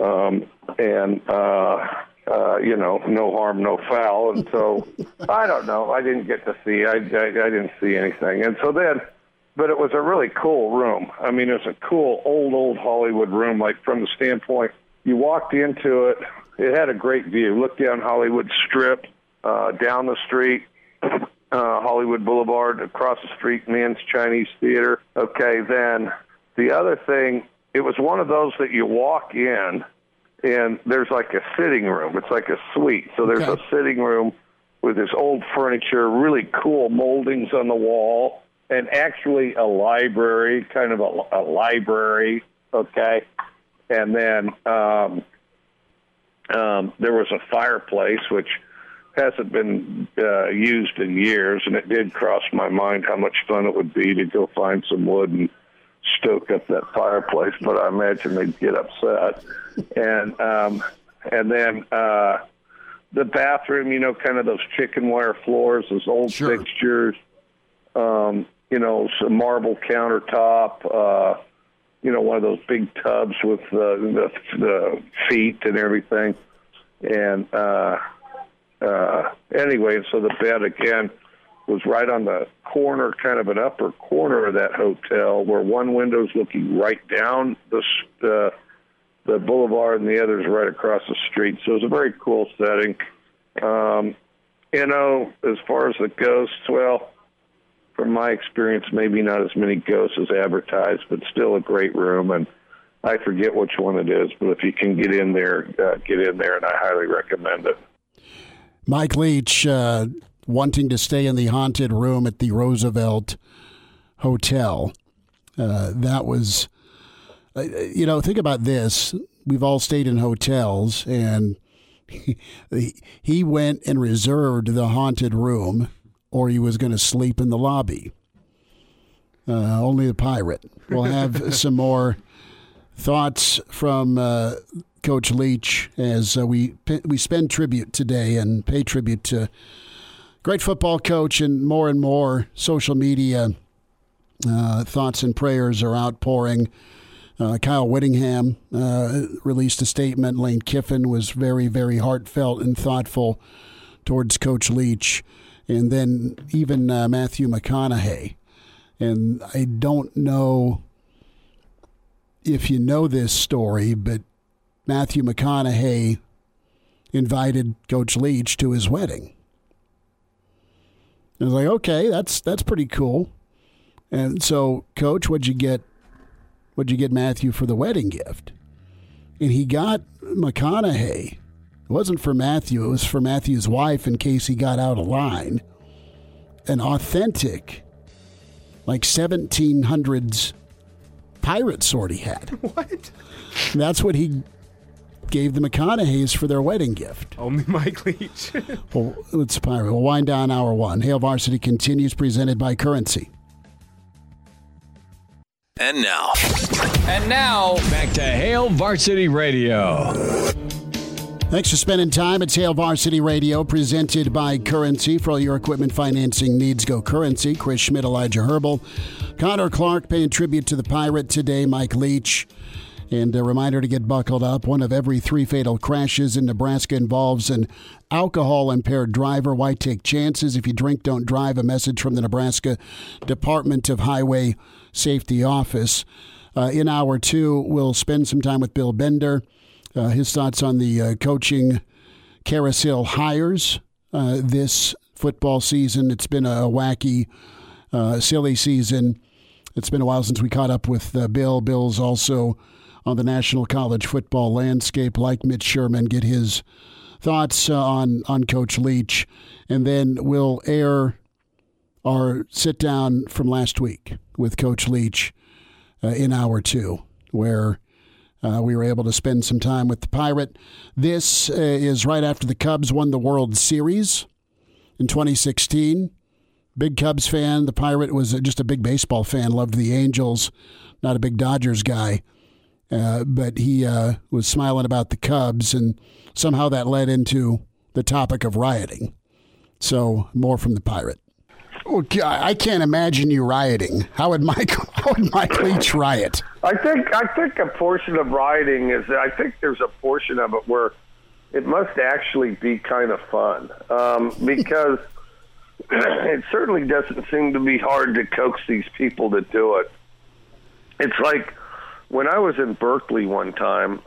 you know, no harm, no foul. And so, I don't know. I didn't get to see. I didn't see anything. And so then, but it was a really cool room. I mean, it was a cool old Hollywood room. Like from the standpoint, you walked into it. It had a great view. Looked down Hollywood Strip. Down the street, Hollywood Boulevard, across the street, Men's Chinese Theater. Okay, then the other thing, it was one of those that you walk in, and there's like a sitting room. It's like a suite. So there's a sitting room with this old furniture, really cool moldings on the wall, and actually a library, kind of a library, okay? And then there was a fireplace, which hasn't been used in years, and it did cross my mind how much fun it would be to go find some wood and stoke up that fireplace, but I imagine they'd get upset. And then the bathroom, you know, kind of those chicken wire floors, those old fixtures, you know, some marble countertop, you know, one of those big tubs with the feet and everything. And anyway, so the bed, again, was right on the corner, kind of an upper corner of that hotel where one window's looking right down the boulevard and the other's right across the street. So it was a very cool setting. You know, as far as the ghosts, well, from my experience, maybe not as many ghosts as advertised, but still a great room. And I forget which one it is, but if you can get in there, and I highly recommend it. Mike Leach wanting to stay in the haunted room at the Roosevelt Hotel. That was, you know, think about this. We've all stayed in hotels, and he went and reserved the haunted room, or he was going to sleep in the lobby. Only the pirate. We'll have some more thoughts from Coach Leach as we spend tribute today and pay tribute to great football coach, and more social media thoughts and prayers are outpouring. Kyle Whittingham released a statement. Lane Kiffin was very, very heartfelt and thoughtful towards Coach Leach. And then even Matthew McConaughey. And I don't know if you know this story, but Matthew McConaughey invited Coach Leach to his wedding. And I was like, okay, that's pretty cool. And so, Coach, what'd you get Matthew for the wedding gift? And he got McConaughey. It wasn't for Matthew, it was for Matthew's wife in case he got out of line. An authentic, like 1700s pirate sword he had. What? And that's what he gave the McConaughey's for their wedding gift. Only Mike Leach. Well, let's pirate. We'll wind down hour one. Hail Varsity continues, presented by Currency. And now, back to Hail Varsity Radio. Thanks for spending time. It's Hail Varsity Radio, presented by Currency. For all your equipment financing needs, go Currency. Chris Schmidt, Elijah Herbal, Connor Clark, paying tribute to the pirate today, Mike Leach. And a reminder to get buckled up. One of every 3 fatal crashes in Nebraska involves an alcohol-impaired driver. Why take chances? If you drink, don't drive. A message from the Nebraska Department of Highway Safety Office. In hour 2, we'll spend some time with Bill Bender. His thoughts on the coaching carousel hires this football season. It's been a wacky, silly season. It's been a while since we caught up with Bill. Bill's also on the national college football landscape, like Mitch Sherman. Get his thoughts on Coach Leach. And then we'll air our sit-down from last week with Coach Leach in hour 2, where we were able to spend some time with the Pirate. This is right after the Cubs won the World Series in 2016. Big Cubs fan. The Pirate was just a big baseball fan, loved the Angels, not a big Dodgers guy. But he was smiling about the Cubs, and somehow that led into the topic of rioting. So more from the Pirate. I can't imagine you rioting. How would Mike Leach riot? I think a portion of rioting is, I think there's a portion of it where it must actually be kind of fun, because it certainly doesn't seem to be hard to coax these people to do it. It's like when I was in Berkeley one time,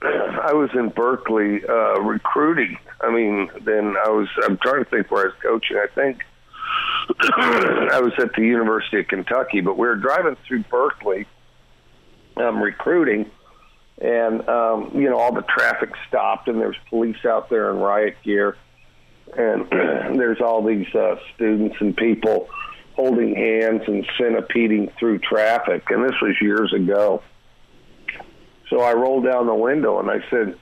I was in Berkeley recruiting. I mean, then I'm trying to think where I was coaching. I think I was at the University of Kentucky, but we were driving through Berkeley recruiting, and, all the traffic stopped, and there's police out there in riot gear, and there's all these students and people holding hands and centipeding through traffic, and this was years ago. So I rolled down the window and I said,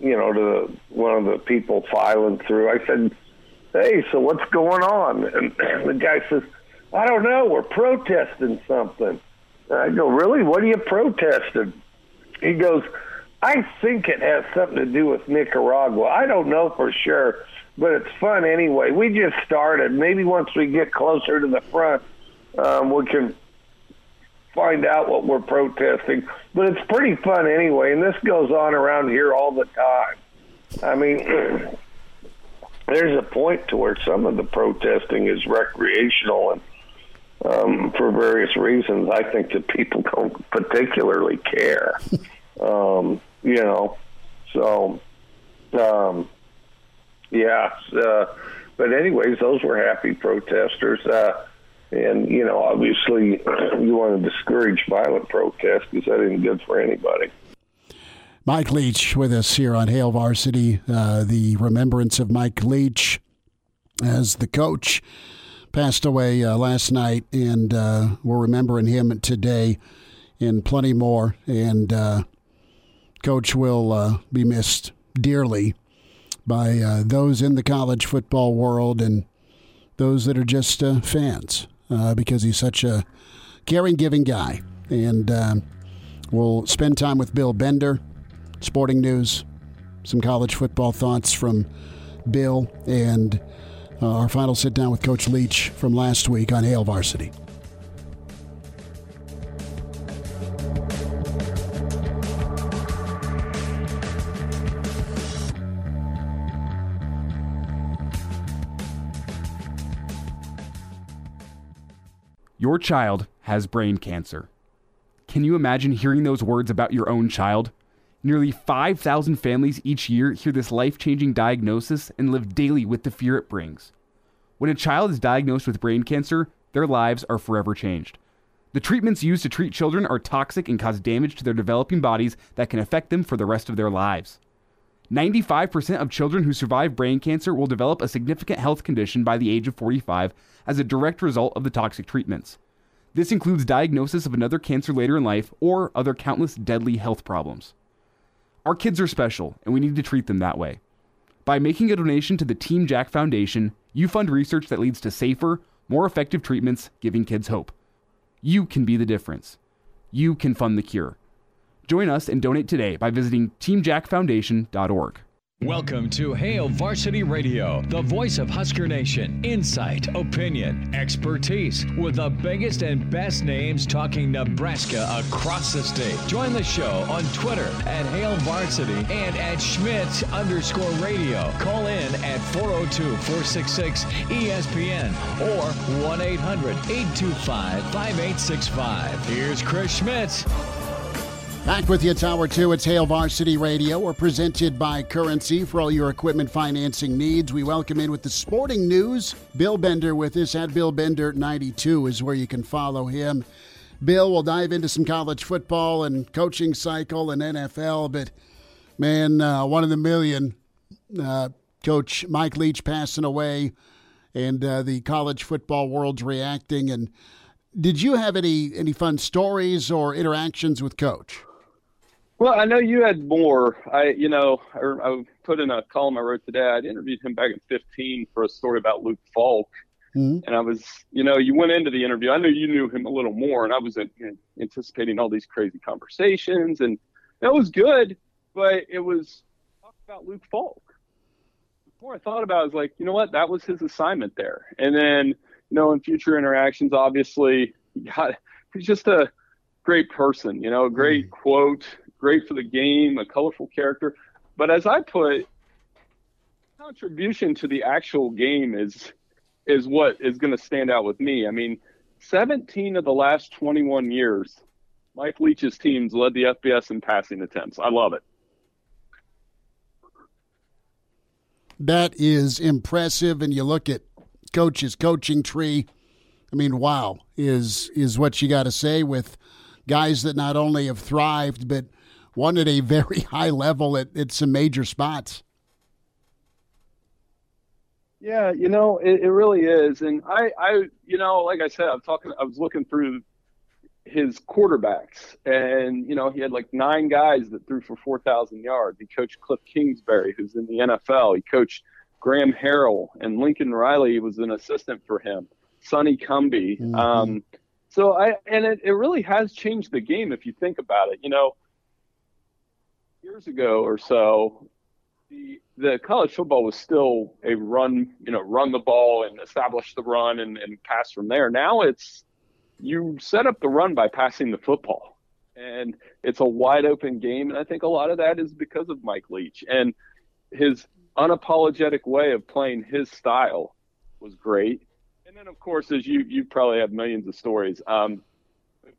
to one of the people filing through, I said, "Hey, so what's going on?" And the guy says, "I don't know, we're protesting something." And I go, "Really? What are you protesting?" He goes, "I think it has something to do with Nicaragua. I don't know for sure, but it's fun anyway. We just started. Maybe once we get closer to the front, we can find out what we're protesting, but it's pretty fun anyway, and this goes on around here all the time." I mean, there's a point to where some of the protesting is recreational, and for various reasons, I think that people don't particularly care, but anyways, those were happy protesters. And, obviously you want to discourage violent protests because that isn't good for anybody. Mike Leach with us here on Hail Varsity. The remembrance of Mike Leach as the coach passed away last night, and we're remembering him today and plenty more. And Coach will be missed dearly by those in the college football world and those that are just fans. Because he's such a caring, giving guy. And we'll spend time with Bill Bender, sporting news, some college football thoughts from Bill, and our final sit-down with Coach Leach from last week on Hail Varsity. Your child has brain cancer. Can you imagine hearing those words about your own child? Nearly 5,000 families each year hear this life-changing diagnosis and live daily with the fear it brings. When a child is diagnosed with brain cancer, their lives are forever changed. The treatments used to treat children are toxic and cause damage to their developing bodies that can affect them for the rest of their lives. 95% of children who survive brain cancer will develop a significant health condition by the age of 45 as a direct result of the toxic treatments. This includes diagnosis of another cancer later in life or other countless deadly health problems. Our kids are special, and we need to treat them that way. By making a donation to the Team Jack Foundation, you fund research that leads to safer, more effective treatments, giving kids hope. You can be the difference. You can fund the cure. Join us and donate today by visiting teamjackfoundation.org. Welcome to Hail Varsity Radio, the voice of Husker Nation. Insight, opinion, expertise, with the biggest and best names talking Nebraska across the state. Join the show on Twitter at Hail Varsity and at Schmitz_radio. Call in at 402-466-ESPN or 1-800-825-5865. Here's Chris Schmitz. Back with you, it's Hour 2. It's Hail Varsity Radio. We're presented by Currency for all your equipment financing needs. We welcome in with the sporting news, Bill Bender with us at Bill Bender 92 is where you can follow him. Bill, we'll dive into some college football and coaching cycle and NFL, but, man, one in a million, Coach Mike Leach passing away and the college football world's reacting. And did you have any fun stories or interactions with Coach? Well, I know you had more. I put in a column I wrote today. I'd interviewed him back in 2015 for a story about Luke Falk. Mm-hmm. And I was, you went into the interview. I knew you knew him a little more, and I was anticipating all these crazy conversations. And that was good, but it was talk about Luke Falk. Before I thought about it, I was like, you know what? That was his assignment there. And then, in future interactions, obviously, he's just a great person, a great quote. Great for the game, a colorful character. But as I put, contribution to the actual game is what is going to stand out with me. I mean, 17 of the last 21 years, Mike Leach's teams led the FBS in passing attempts. I love it. That is impressive. And you look at Coach's coaching tree. I mean, wow, is what you got to say with guys that not only have thrived, but one at a very high level at some major spots. Yeah, it really is. And I like I said, I was looking through his quarterbacks, and, he had like 9 guys that threw for 4,000 yards. He coached Cliff Kingsbury, who's in the NFL. He coached Graham Harrell, and Lincoln Riley was an assistant for him. Sonny Cumbie. Mm-hmm. So it really has changed the game if you think about it. Years ago or so, the college football was still a run, run the ball and establish the run and pass from there. Now it's, you set up the run by passing the football, and it's a wide open game. And I think a lot of that is because of Mike Leach, and his unapologetic way of playing his style was great. And then, of course, as you probably have millions of stories,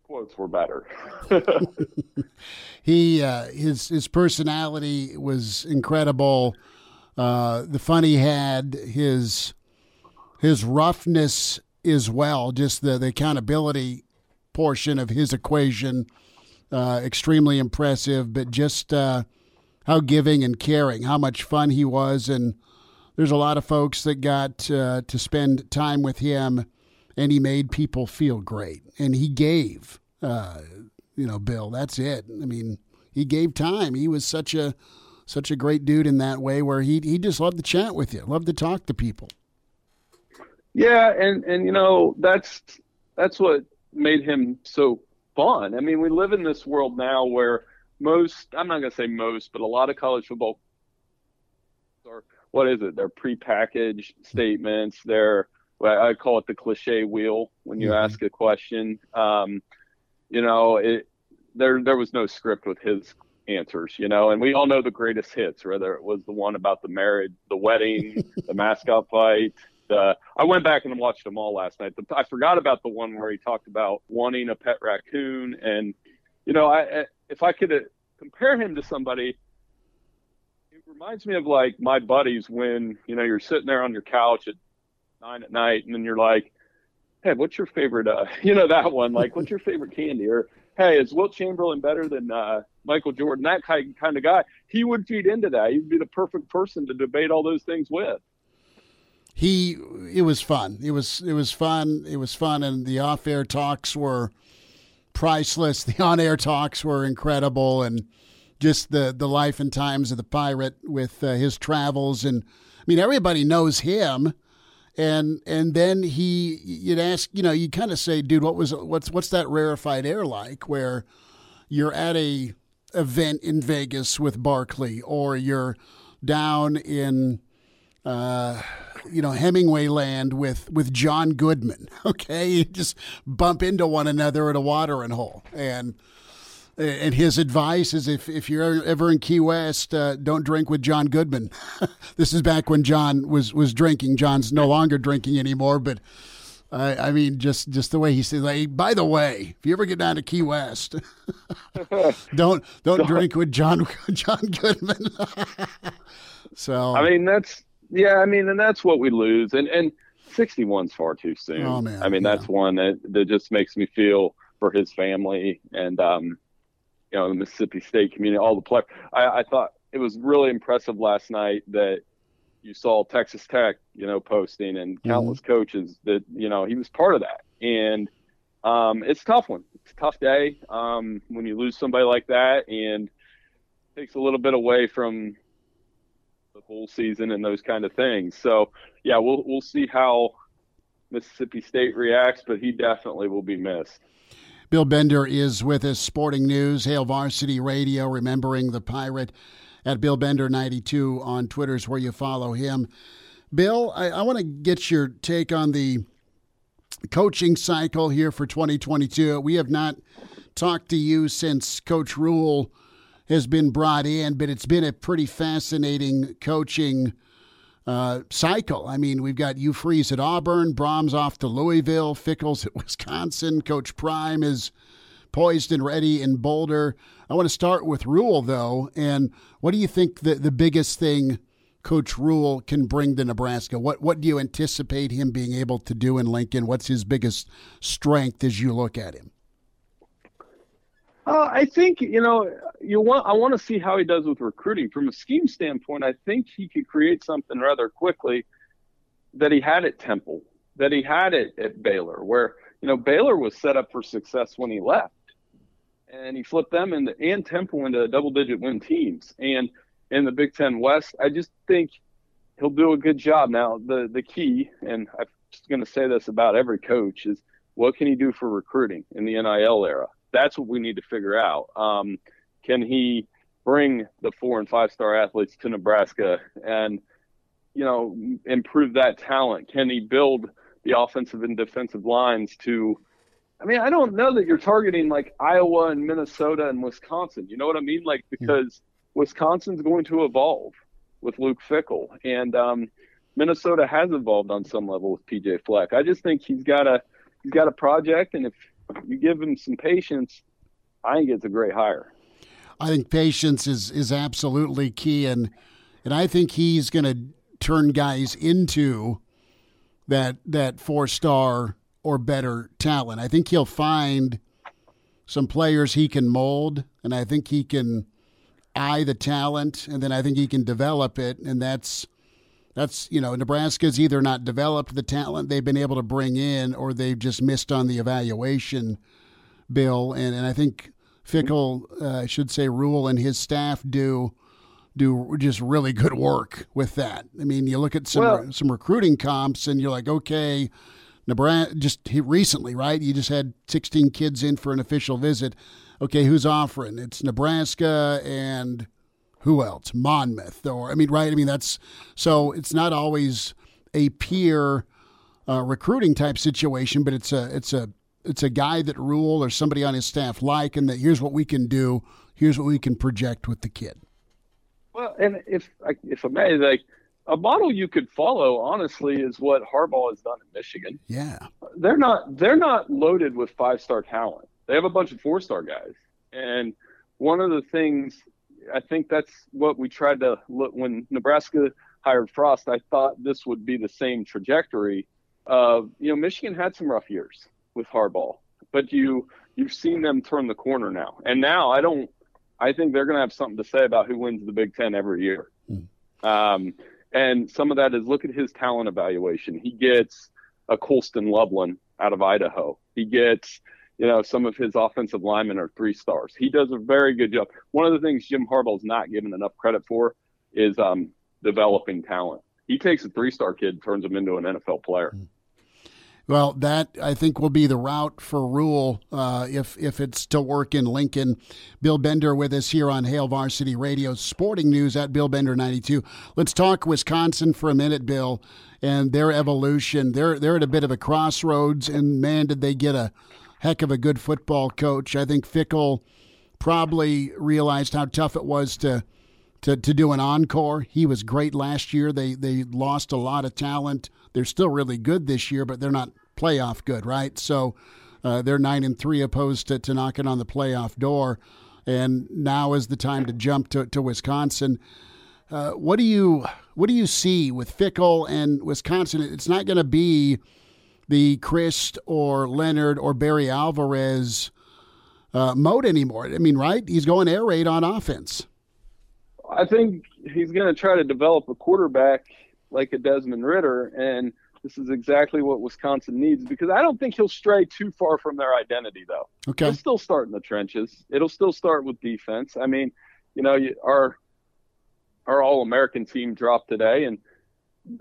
quotes were better. His personality was incredible. The fun he had, his roughness as well, just the accountability portion of his equation, extremely impressive. But just how giving and caring, how much fun he was, and there's a lot of folks that got to spend time with him. And he made people feel great. And he gave, Bill, that's it. I mean, he gave time. He was such a great dude in that way, where he just loved to chat with you, loved to talk to people. Yeah, and that's what made him so fun. I mean, we live in this world now where I'm not going to say most, but a lot of college football are, what is it? They're prepackaged statements. They're, I call it the cliche wheel when you ask a question. There was no script with his answers, and we all know the greatest hits, whether it was the one about the marriage, the wedding, the mascot fight. I went back and watched them all last night. I forgot about the one where he talked about wanting a pet raccoon. And, if I could compare him to somebody, it reminds me of like my buddies when, you're sitting there on your couch at 9 at night, and then you're like, hey, what's your favorite that one, like, what's your favorite candy, or hey, is Wilt Chamberlain better than Michael Jordan? That kind of guy. He would feed into that. He'd be the perfect person to debate all those things with. It was fun. It was fun, and the off-air talks were priceless. The on-air talks were incredible, and just the life and times of the pirate with his travels, and I mean, everybody knows him. And then you'd ask, you kind of say, dude, what's that rarefied air like, where you're at a event in Vegas with Berkeley, or you're down in Hemingway land with John Goodman. Okay, you just bump into one another at a watering hole. And his advice is if you're ever in Key West, don't drink with John Goodman. This is back when John was drinking. John's no longer drinking anymore, but I mean, just the way he says, like, by the way, if you ever get down to Key West, don't drink with John Goodman. So I mean, and that's what we lose. And 61's far too soon. Oh, man. I mean, that's one that just makes me feel for his family and the Mississippi State community, all the players. I thought it was really impressive last night that you saw Texas Tech, posting and countless coaches that, he was part of that. And it's a tough one. It's a tough day when you lose somebody like that, and it takes a little bit away from the whole season and those kind of things. So, yeah, we'll see how Mississippi State reacts, but he definitely will be missed. Bill Bender is with us, Sporting News, Hail Varsity Radio, remembering the Pirate at Bill Bender 92 on Twitter is where you follow him. Bill, I want to get your take on the coaching cycle here for 2022. We have not talked to you since Coach Rhule has been brought in, but it's been a pretty fascinating coaching cycle. I mean, we've got Ufreeze at Auburn, Brahms off to Louisville, Fickell's at Wisconsin, Coach Prime is poised and ready in Boulder. I want to start with Rhule, though, and what do you think the biggest thing Coach Rhule can bring to Nebraska? What do you anticipate him being able to do in Lincoln? What's his biggest strength as you look at him? I think, I want to see how he does with recruiting. From a scheme standpoint, I think he could create something rather quickly that he had at Temple, that he had at Baylor, where, Baylor was set up for success when he left. And he flipped them and Temple into double-digit win teams. And in the Big Ten West, I just think he'll do a good job. Now, the key, and I'm just going to say this about every coach, is what can he do for recruiting in the NIL era? That's what we need to figure out. Can he bring the 4- and 5-star athletes to Nebraska and, improve that talent? Can he build the offensive and defensive lines to – I mean, I don't know that you're targeting like Iowa and Minnesota and Wisconsin. You know what I mean? Like, because Wisconsin's going to evolve with Luke Fickell, and Minnesota has evolved on some level with P.J. Fleck. I just think he's got a project, and if you give him some patience, I think it's a great hire. I think patience is absolutely key, and I think he's going to turn guys into that 4-star or better talent. I think he'll find some players he can mold, and I think he can eye the talent, and then I think he can develop it, and that's Nebraska's either not developed the talent they've been able to bring in, or they've just missed on the evaluation, Bill, and I think Fickell, Rhule and his staff do just really good work with that. I mean, you look at some recruiting comps, and you're like, okay, Nebraska just recently, right? You just had 16 kids in for an official visit. Okay, who's offering? It's Nebraska and who else? Monmouth, or that's so. It's not always a peer recruiting type situation, but it's a guy that Rhule or somebody on his staff like, and that here's what we can do. Here's what we can project with the kid. Well, and if I may, a model you could follow, honestly, is what Harbaugh has done in Michigan. Yeah, they're not loaded with 5-star talent. They have a bunch of 4-star guys, and one of the things I think that's what we tried to look when Nebraska hired Frost. I thought this would be the same trajectory. Michigan had some rough years with Harbaugh, but you've seen them turn the corner now, and now I think they're going to have something to say about who wins the Big Ten every year. And some of that is look at his talent evaluation. He gets a Colston Lublin out of Idaho. He gets, some of his offensive linemen are 3-stars. He does a very good job. One of the things Jim Harbaugh's not given enough credit for is developing talent. He takes a 3-star kid, turns him into an NFL player. Well, that, I think, will be the route for Rule if it's to work in Lincoln. Bill Bender with us here on Hail Varsity Radio. Sporting news at Bill Bender 92. Let's talk Wisconsin for a minute, Bill, and their evolution. They're at a bit of a crossroads, and, man, did they get a heck of a good football coach. I think Fickell probably realized how tough it was to do an encore. He was great last year. They lost a lot of talent. They're still really good this year, but they're not playoff good, right? So they're 9-3 opposed to knocking on the playoff door. And now is the time to jump to Wisconsin. What do you see with Fickell and Wisconsin? It's not going to be the Crist or Leonard or Barry Alvarez mode anymore. I mean, right? He's going air raid on offense. I think he's going to try to develop a quarterback like a Desmond Ridder, and this is exactly what Wisconsin needs, because I don't think he'll stray too far from their identity, though. Okay. It'll still start in the trenches. It'll still start with defense. I mean, you know, our All-American team dropped today, and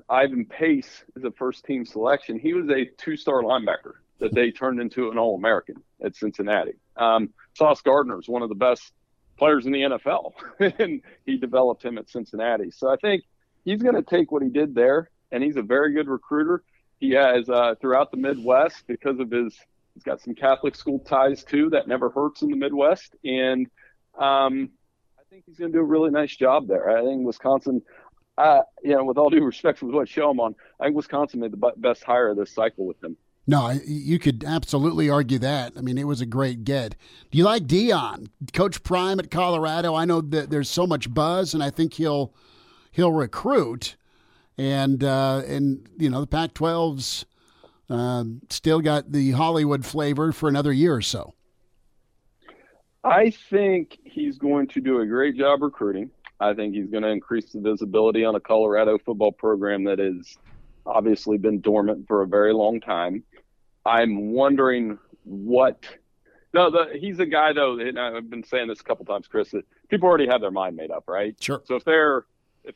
Ivan Pace is a first-team selection. He was a two-star linebacker that they turned into an All-American at Cincinnati. Sauce Gardner is one of the best players in the NFL, and he developed him at Cincinnati. So I think he's going to take what he did there, and he's a very good recruiter. He has throughout the Midwest, because of he's got some Catholic school ties too. That never hurts in the Midwest, and I think he's going to do a really nice job there. I think Wisconsin, with all due respect for what show I'm on, I think Wisconsin made the best hire of this cycle with him. No, you could absolutely argue that. I mean, it was a great get. Do you like Dion, Coach Prime at Colorado? I know that there's so much buzz, and I think he'll recruit. And you know, the Pac-12's still got the Hollywood flavor for another year or so. I think he's going to do a great job recruiting. I think he's going to increase the visibility on a Colorado football program that is obviously been dormant for a very long time. I'm wondering what – he's a guy, though, and I've been saying this a couple times, Chris, that people already have their mind made up, right? Sure. So if they're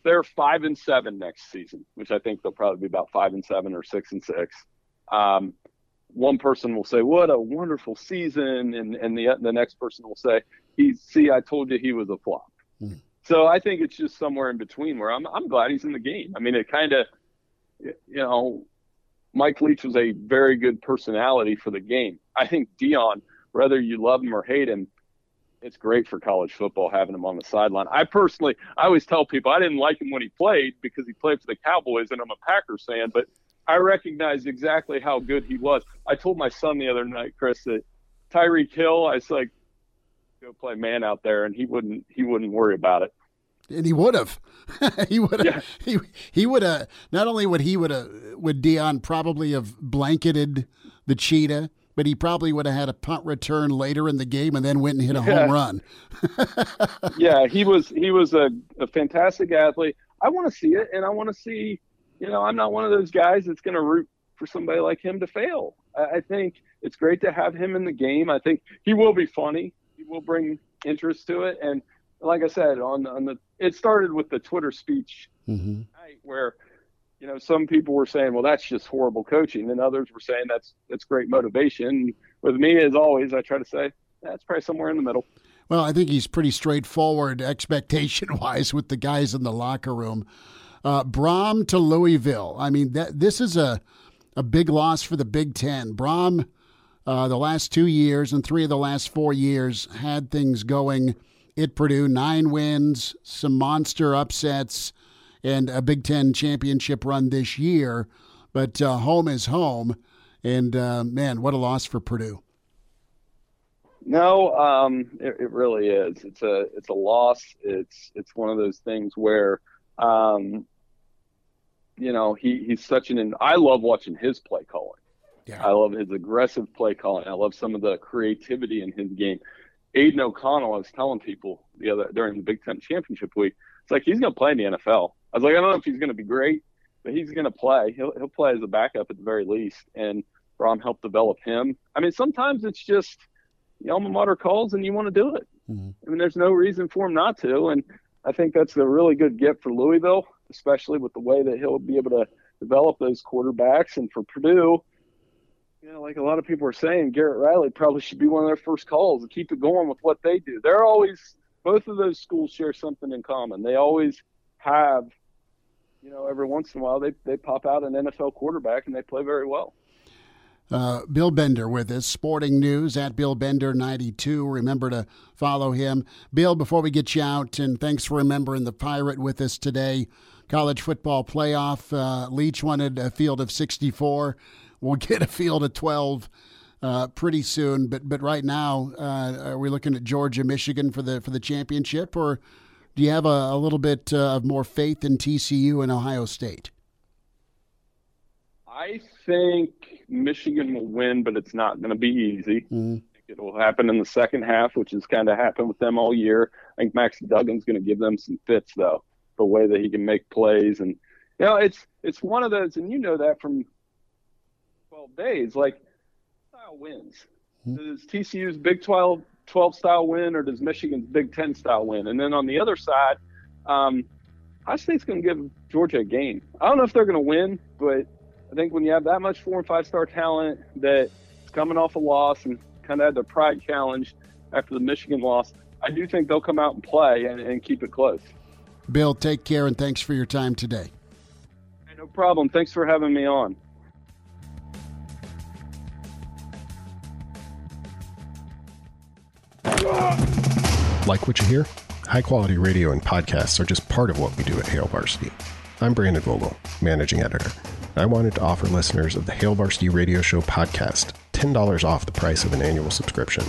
5-7 next season, which I think they'll probably be about 5-7 or 6-6, one person will say, what a wonderful season, and the next person will say, I told you he was a flop. Mm-hmm. So I think it's just somewhere in between where I'm glad he's in the game. I mean, it kind of – you know, Mike Leach was a very good personality for the game. I think Dion, whether you love him or hate him, it's great for college football having him on the sideline. I always tell people I didn't like him when he played because he played for the Cowboys and I'm a Packers fan, but I recognized exactly how good he was. I told my son the other night, Chris, that Tyreek Hill, I was like, go play man out there, and he wouldn't worry about it. And he would have, would Dion probably have blanketed the cheetah, but he probably would have had a punt return later in the game and then went and hit a home run. Yeah. He was a fantastic athlete. I want to see it. And I want to see, you know, I'm not one of those guys that's going to root for somebody like him to fail. I think it's great to have him in the game. I think he will be funny. He will bring interest to it. And like I said, it started with the Twitter speech, mm-hmm. right, where, you know, some people were saying, well, that's just horrible coaching. And others were saying that's great motivation. With me, as always, I try to say that's probably somewhere in the middle. Well, I think he's pretty straightforward expectation-wise with the guys in the locker room. Brom to Louisville. I mean, this is a big loss for the Big Ten. Brom, the last 2 years and 3 of the last 4 years, had things going at Purdue, 9 wins, some monster upsets, and a Big Ten championship run this year. But home is home, and, man, what a loss for Purdue. No, it really is. It's a loss. It's one of those things where, you know, he's such I love watching his play calling. Yeah. I love his aggressive play calling. I love some of the creativity in his game. Aiden O'Connell, I was telling people during the Big Ten Championship week, it's like he's going to play in the NFL. I was like, I don't know if he's going to be great, but he's going to play. He'll play as a backup at the very least, and Brom helped develop him. I mean, sometimes it's just the alma mater calls and you want to do it. Mm-hmm. I mean, there's no reason for him not to, and I think that's a really good get for Louisville, especially with the way that he'll be able to develop those quarterbacks. And for Purdue, Yeah, like a lot of people are saying, Garrett Riley probably should be one of their first calls and keep it going with what they do. They're always – both of those schools share something in common. They always have – you know, every once in a while they pop out an NFL quarterback and they play very well. Bill Bender with us, Sporting News, at Bill Bender 92. Remember to follow him. Bill, before we get you out, and thanks for remembering the Pirate with us today, college football playoff. Leach wanted a field of 64. We'll get a field of 12 pretty soon. But right now, are we looking at Georgia, Michigan for the championship, or do you have a little bit of more faith in TCU and Ohio State? I think Michigan will win, but it's not going to be easy. Mm-hmm. I think it will happen in the second half, which has kind of happened with them all year. I think Max Duggan's going to give them some fits, though, the way that he can make plays. And, you know, it's one of those, and you know that from 12 days, like, style wins. Mm-hmm. Does TCU's Big 12 style win, or does Michigan's Big Ten style win? And then on the other side, Ohio State's going to give Georgia a game. I don't know if they're going to win, but I think when you have that much 4- and 5-star talent that's coming off a loss and kind of had their pride challenged after the Michigan loss, I do think they'll come out and play and keep it close. Bill, take care, and thanks for your time today. Hey, no problem. Thanks for having me on. Like what you hear? High-quality radio and podcasts are just part of what we do at Hail Varsity. I'm Brandon Vogel, managing editor. I wanted to offer listeners of the Hail Varsity Radio Show podcast $10 off the price of an annual subscription.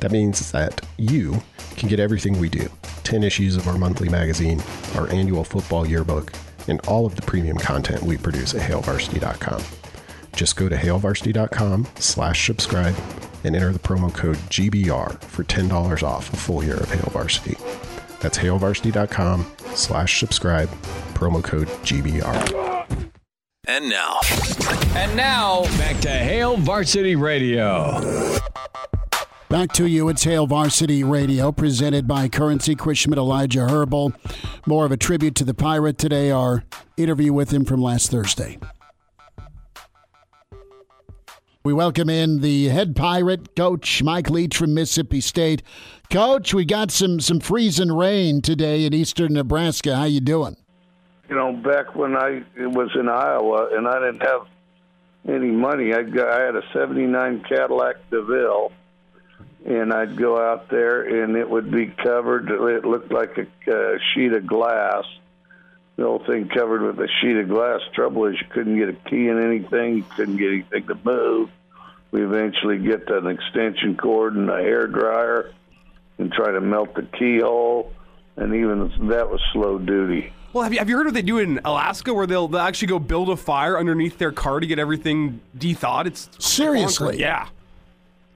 That means that you can get everything we do, 10 issues of our monthly magazine, our annual football yearbook, and all of the premium content we produce at hailvarsity.com. Just go to hailvarsity.com/subscribe and enter the promo code GBR for $10 off a full year of Hail Varsity. That's hailvarsity.com/subscribe, promo code GBR. And now, back to Hail Varsity Radio. Back to you. It's Hail Varsity Radio, presented by Currency, Chris Schmidt, Elijah Herbal. More of a tribute to the Pirate today, our interview with him from last Thursday. We welcome in the head Pirate, Coach Mike Leach from Mississippi State. Coach, we got some freezing rain today in eastern Nebraska. How you doing? You know, back when I was in Iowa and I didn't have any money, I had a 79 Cadillac DeVille, and I'd go out there, and it would be covered. It looked like a sheet of glass. The whole thing covered with a sheet of glass. Trouble is you couldn't get a key in anything. Couldn't get anything to move. We eventually get an extension cord and a hair dryer and try to melt the keyhole. And even that was slow duty. Well, have you heard what they do in Alaska where they'll actually go build a fire underneath their car to get everything de-thawed? It's seriously, bonkers. Yeah.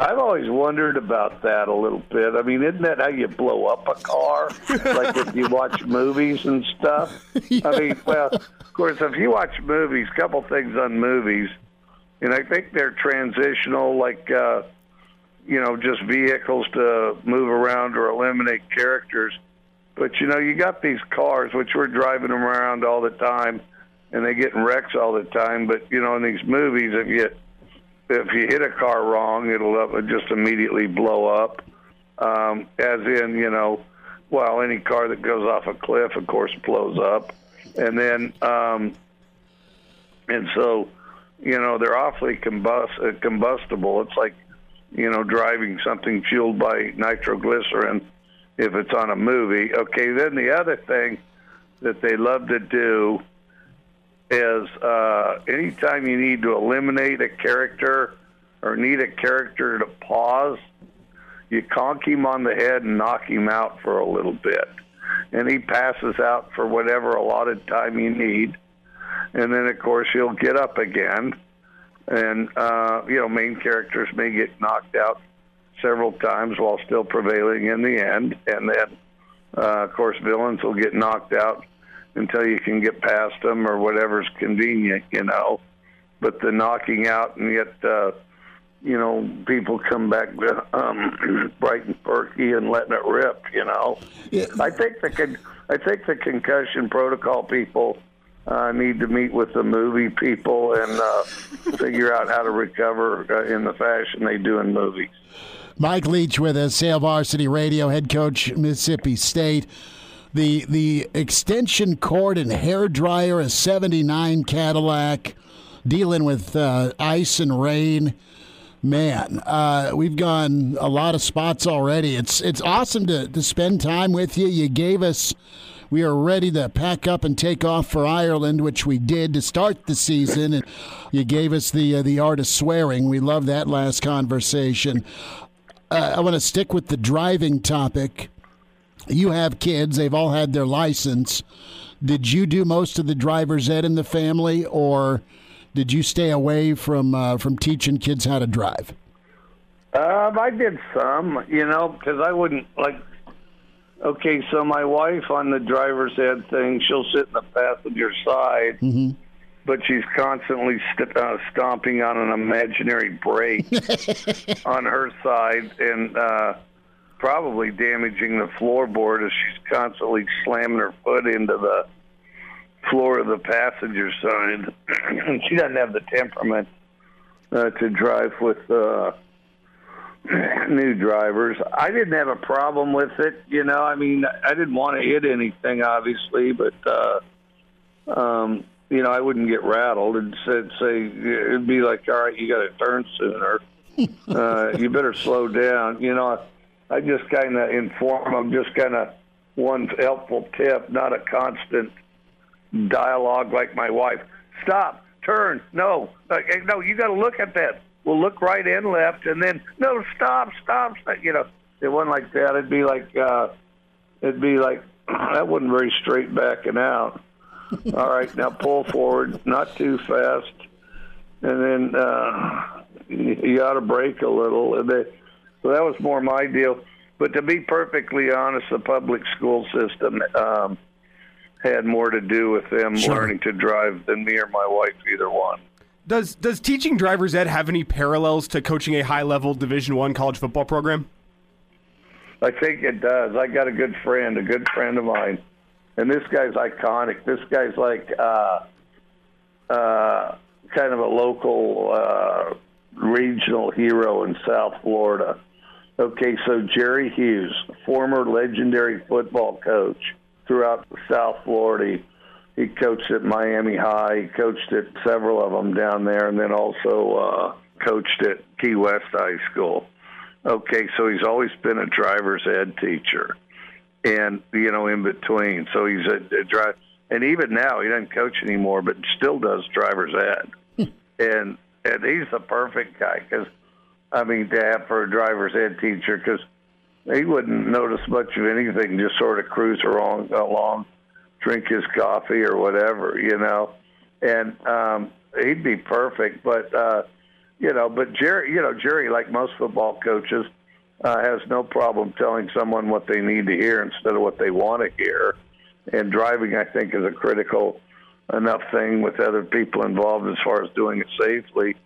I've always wondered about that a little bit. I mean, isn't that how you blow up a car? Like if you watch movies and stuff? Yeah. I mean, well, of course, if you watch movies, a couple things on movies, and I think they're transitional, like, you know, just vehicles to move around or eliminate characters. But, you know, you got these cars, which we're driving them around all the time, and they get in wrecks all the time. But, you know, in these movies, if you hit a car wrong, it'll just immediately blow up. As in, you know, well, any car that goes off a cliff, of course, blows up. And then, and so, you know, they're awfully combustible. It's like, you know, driving something fueled by nitroglycerin if it's on a movie. Okay, then the other thing that they love to do is anytime you need to eliminate a character or need a character to pause, you conk him on the head and knock him out for a little bit. And he passes out for whatever allotted time you need. And then, of course, he'll get up again. And, you know, main characters may get knocked out several times while still prevailing in the end. And then, of course, villains will get knocked out until you can get past them or whatever's convenient, you know. But the knocking out and yet, you know, people come back bright and perky and letting it rip, you know. Yeah. I think the concussion protocol people need to meet with the movie people and figure out how to recover in the fashion they do in movies. Mike Leach with us, Hail Varsity Radio, head coach, Mississippi State. The extension cord and hairdryer, a 79 Cadillac, dealing with ice and rain. Man, we've gone a lot of spots already. It's awesome to spend time with you. You gave us, we are ready to pack up and take off for Ireland, which we did to start the season. And you gave us the art of swearing. We love that last conversation. I want to stick with the driving topic. You have kids. They've all had their license. Did you do most of the driver's ed in the family, or did you stay away from teaching kids how to drive? I did some, because I wouldn't, okay, so my wife on the driver's ed thing, she'll sit in the passenger side, mm-hmm. but she's constantly stomping on an imaginary brake on her side, and probably damaging the floorboard as she's constantly slamming her foot into the floor of the passenger side. She doesn't have the temperament to drive with new drivers. I didn't have a problem with it. I didn't want to hit anything, obviously, but, I wouldn't get rattled and say it'd be like, all right, you got to turn sooner. You better slow down. I just kind of inform them, just kind of one helpful tip, not a constant dialogue like my wife. Stop, turn, no, you got to look at that. We'll look right and left, and then, no, stop. It wasn't like that. It'd be like, that wasn't very straight backing out. All right, now pull forward, not too fast, and then you ought to brake a little, and then, so that was more my deal. But to be perfectly honest, the public school system had more to do with them learning to drive than me or my wife, either one. Does teaching driver's ed have any parallels to coaching a high-level Division I college football program? I think it does. I got a good friend of mine, and this guy's iconic. This guy's like kind of a local regional hero in South Florida. Okay, so Jerry Hughes, former legendary football coach throughout South Florida. He coached at Miami High. He coached at several of them down there, and then also coached at Key West High School. Okay, so he's always been a driver's ed teacher, and, in between. So he's a driver. And even now, he doesn't coach anymore, but still does driver's ed. And he's the perfect guy to have for a driver's ed teacher, because he wouldn't notice much of anything, just sort of cruise along, drink his coffee or whatever, and he'd be perfect. But, but Jerry, like most football coaches, has no problem telling someone what they need to hear instead of what they want to hear. And driving, I think, is a critical enough thing with other people involved as far as doing it safely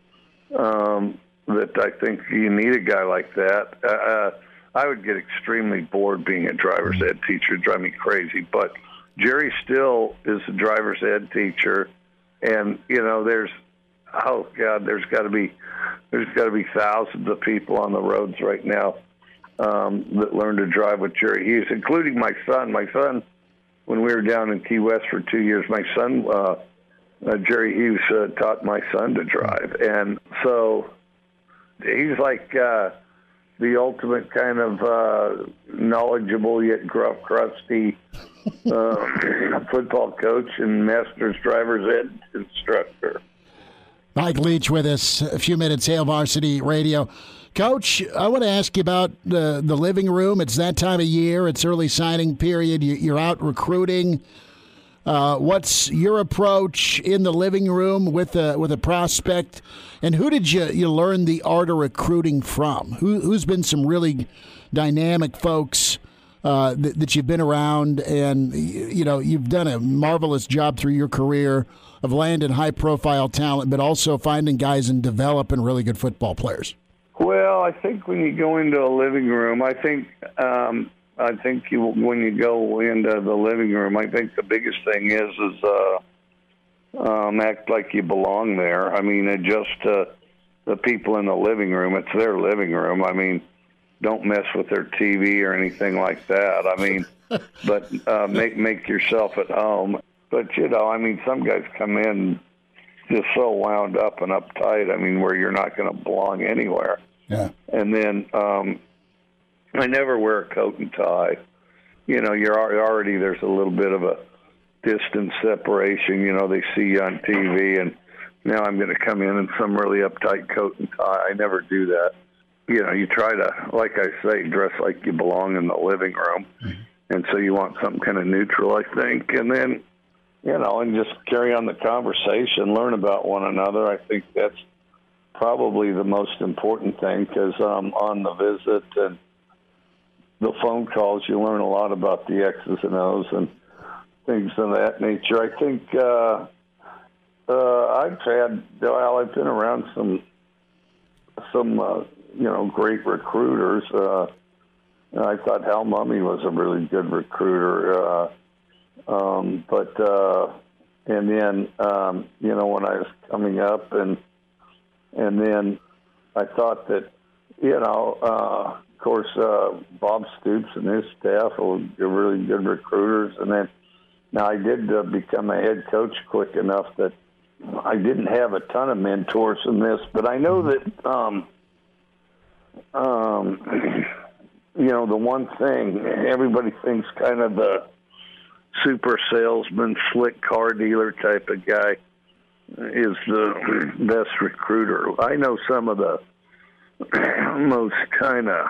that I think you need a guy like that. I would get extremely bored being a driver's ed teacher. It'd drive me crazy. But Jerry still is a driver's ed teacher, and there's got to be thousands of people on the roads right now that learn to drive with Jerry Hughes, including my son. When we were down in Key West for 2 years, my son, Jerry Hughes, taught my son to drive. And so he's like the ultimate kind of knowledgeable yet gruff, crusty football coach and master's driver's ed instructor. Mike Leach with us. A few minutes, Hail Varsity Radio. Coach, I want to ask you about the living room. It's that time of year. It's early signing period. You're out recruiting. What's your approach in the living room with a prospect? And who did you learn the art of recruiting from? Who's been some really dynamic folks that you've been around? And, you've done a marvelous job through your career of landing high-profile talent, but also finding guys and developing really good football players. Well, I think when you go into a living room, I think when you go into the living room, I think the biggest thing is act like you belong there. I mean, adjust the people in the living room. It's their living room. I mean, don't mess with their TV or anything like that. I mean, but make yourself at home. But, you know, I mean, some guys come in just so wound up and uptight, I mean, where you're not going to belong anywhere. Yeah. And then I never wear a coat and tie. You know, you're already, there's a little bit of a distance separation. You know, they see you on TV, and now I'm going to come in some really uptight coat and tie. I never do that. You know, you try to, like I say, dress like you belong in the living room. Mm-hmm. And so you want something kind of neutral, I think. And then, you know, and just carry on the conversation, learn about one another. I think that's probably the most important thing, because on the visit and the phone calls, you learn a lot about the X's and O's and things of that nature. I think I've been around some you know, great recruiters. I thought Hal Mumme was a really good recruiter. And then, you know, when I was coming up and then I thought that, you know, of course, Bob Stoops and his staff were really good recruiters. And then now I did become a head coach quick enough that I didn't have a ton of mentors in this, but I know that, you know, the one thing everybody thinks kind of the super salesman, slick car dealer type of guy is the best recruiter. I know some of the most kind of,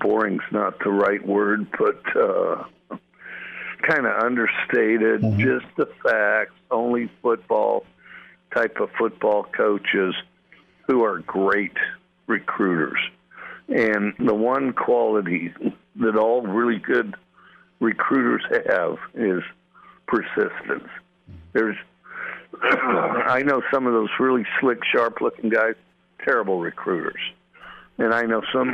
boring's not the right word, but kind of understated, mm-hmm. just the facts, only football type of football coaches who are great recruiters. And the one quality that all really good recruiters have is persistence. There's, I know some of those really slick, sharp-looking guys, terrible recruiters, and I know some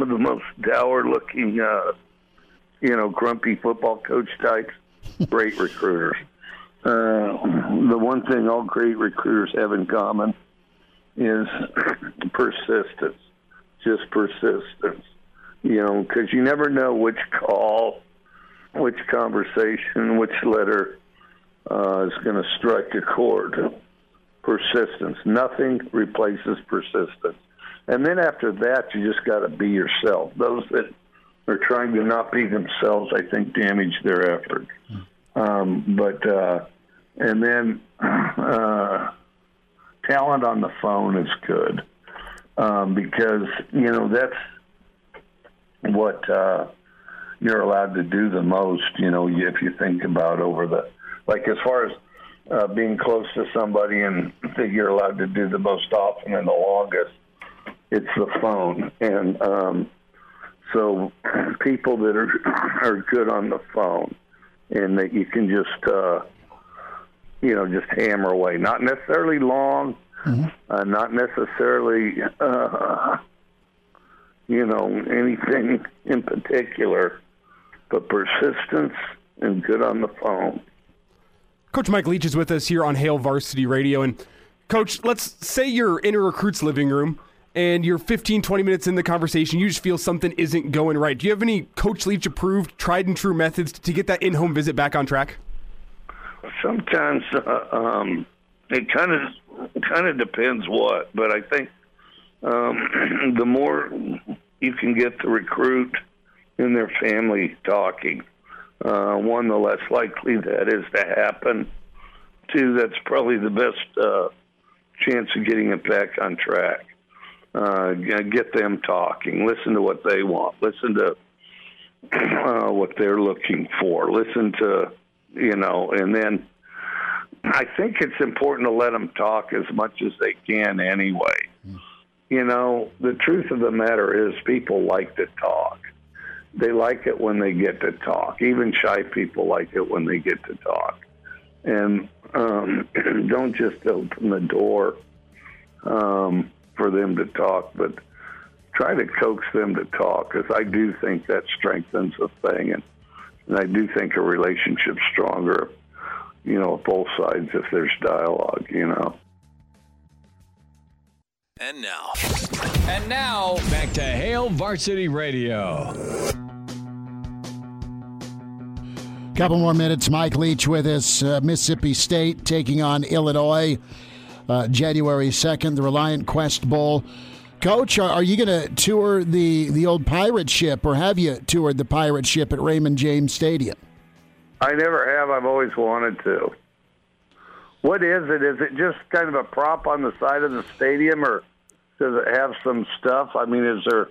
of the most dour-looking, you know, grumpy football coach types, great recruiters. The one thing all great recruiters have in common is persistence. Just persistence. You know, because you never know which call, which conversation, which letter is going to strike a chord. Persistence. Nothing replaces persistence. And then after that, you just got to be yourself. Those that are trying to not be themselves, I think, damage their effort. And then talent on the phone is good because, you know, that's what you're allowed to do the most, you know, if you think about over the, like as far as being close to somebody and that you're allowed to do the most often and the longest, it's the phone. And so people that are good on the phone and that you can just, you know, just hammer away. Not necessarily long, mm-hmm. Not necessarily... you know, anything in particular, but persistence and good on the phone. Coach Mike Leach is with us here on Hail Varsity Radio. And, Coach, let's say you're in a recruit's living room and you're 15, 20 minutes in the conversation. You just feel something isn't going right. Do you have any Coach Leach-approved, tried-and-true methods to get that in-home visit back on track? Sometimes it kind of depends what, but I think the more you can get the recruit and their family talking, one, the less likely that is to happen. Two, that's probably the best chance of getting it back on track. Get them talking. Listen to what they want. Listen to what they're looking for. Listen to, you know, and then I think it's important to let them talk as much as they can anyway. You know, the truth of the matter is people like to talk. They like it when they get to talk. Even shy people like it when they get to talk. And don't just open the door for them to talk, but try to coax them to talk, because I do think that strengthens a thing. And I do think a relationship's stronger both sides if there's dialogue, And now, back to Hail Varsity Radio. Couple more minutes. Mike Leach with us. Mississippi State taking on Illinois January 2nd, the Reliant Quest Bowl. Coach, are you going to tour the old pirate ship, or have you toured the pirate ship at Raymond James Stadium? I never have. I've always wanted to. What is it? Is it just kind of a prop on the side of the stadium, or does it have some stuff? I mean, is there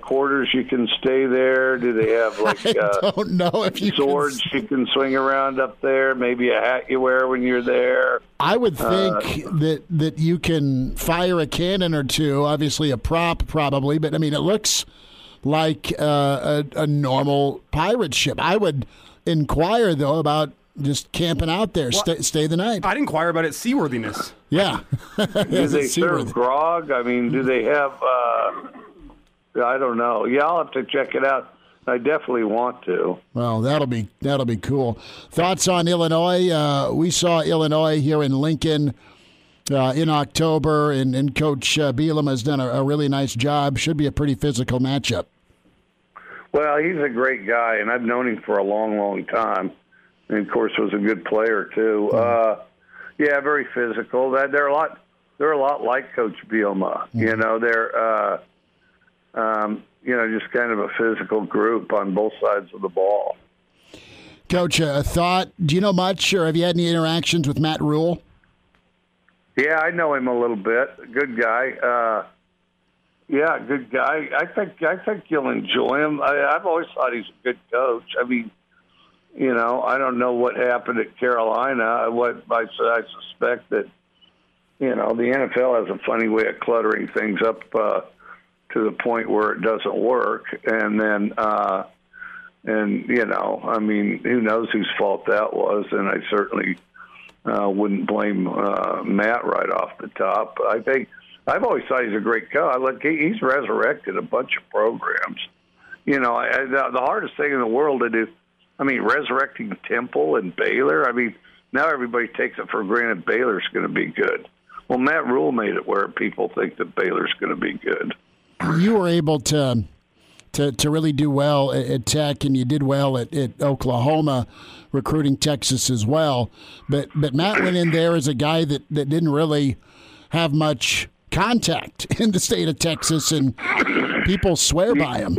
quarters you can stay there? Do they have swords you can swing around up there? Maybe a hat you wear when you're there? I would think that you can fire a cannon or two, obviously a prop probably, but I mean, it looks like a normal pirate ship. I would inquire, though, about just camping out there, stay the night. I'd inquire about its seaworthiness. Yeah. Do they serve grog? I mean, do they have, I don't know. Yeah, I'll have to check it out. I definitely want to. Well, that'll be cool. Thoughts on Illinois? We saw Illinois here in Lincoln in October, and Coach Bielema has done a really nice job. Should be a pretty physical matchup. Well, he's a great guy, and I've known him for a long, long time. And, of course, was a good player, too. Yeah, very physical. They're a lot like Coach Bielema. Mm-hmm. They're just kind of a physical group on both sides of the ball. Coach, a thought. Do you know much, or have you had any interactions with Matt Rhule? Yeah, I know him a little bit. Good guy. I think you'll enjoy him. I've always thought he's a good coach. I mean, I don't know what happened at Carolina. I suspect that, the NFL has a funny way of cluttering things up to the point where it doesn't work. And then, who knows whose fault that was. And I certainly wouldn't blame Matt right off the top. I think I've always thought he's a great coach. Look, he's resurrected a bunch of programs. The hardest thing in the world to do, I mean, resurrecting Temple and Baylor. I mean, now everybody takes it for granted Baylor's going to be good. Well, Matt Rhule made it where people think that Baylor's going to be good. You were able to really do well at Tech, and you did well at Oklahoma, recruiting Texas as well. But Matt went in there as a guy that didn't really have much contact in the state of Texas, and people swear by him.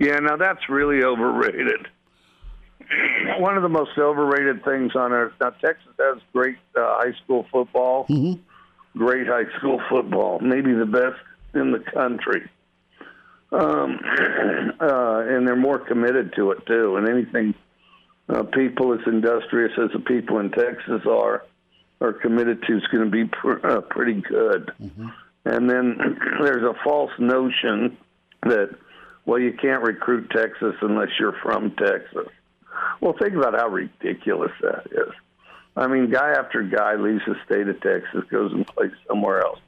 Yeah, now that's really overrated. One of the most overrated things on earth. Now, Texas has great high school football. Mm-hmm. Great high school football. Maybe the best in the country. And they're more committed to it, too. And anything people as industrious as the people in Texas are committed to is going to be pretty good. Mm-hmm. And then there's a false notion that, well, you can't recruit Texas unless you're from Texas. Well, think about how ridiculous that is. I mean, guy after guy leaves the state of Texas, goes and plays somewhere else.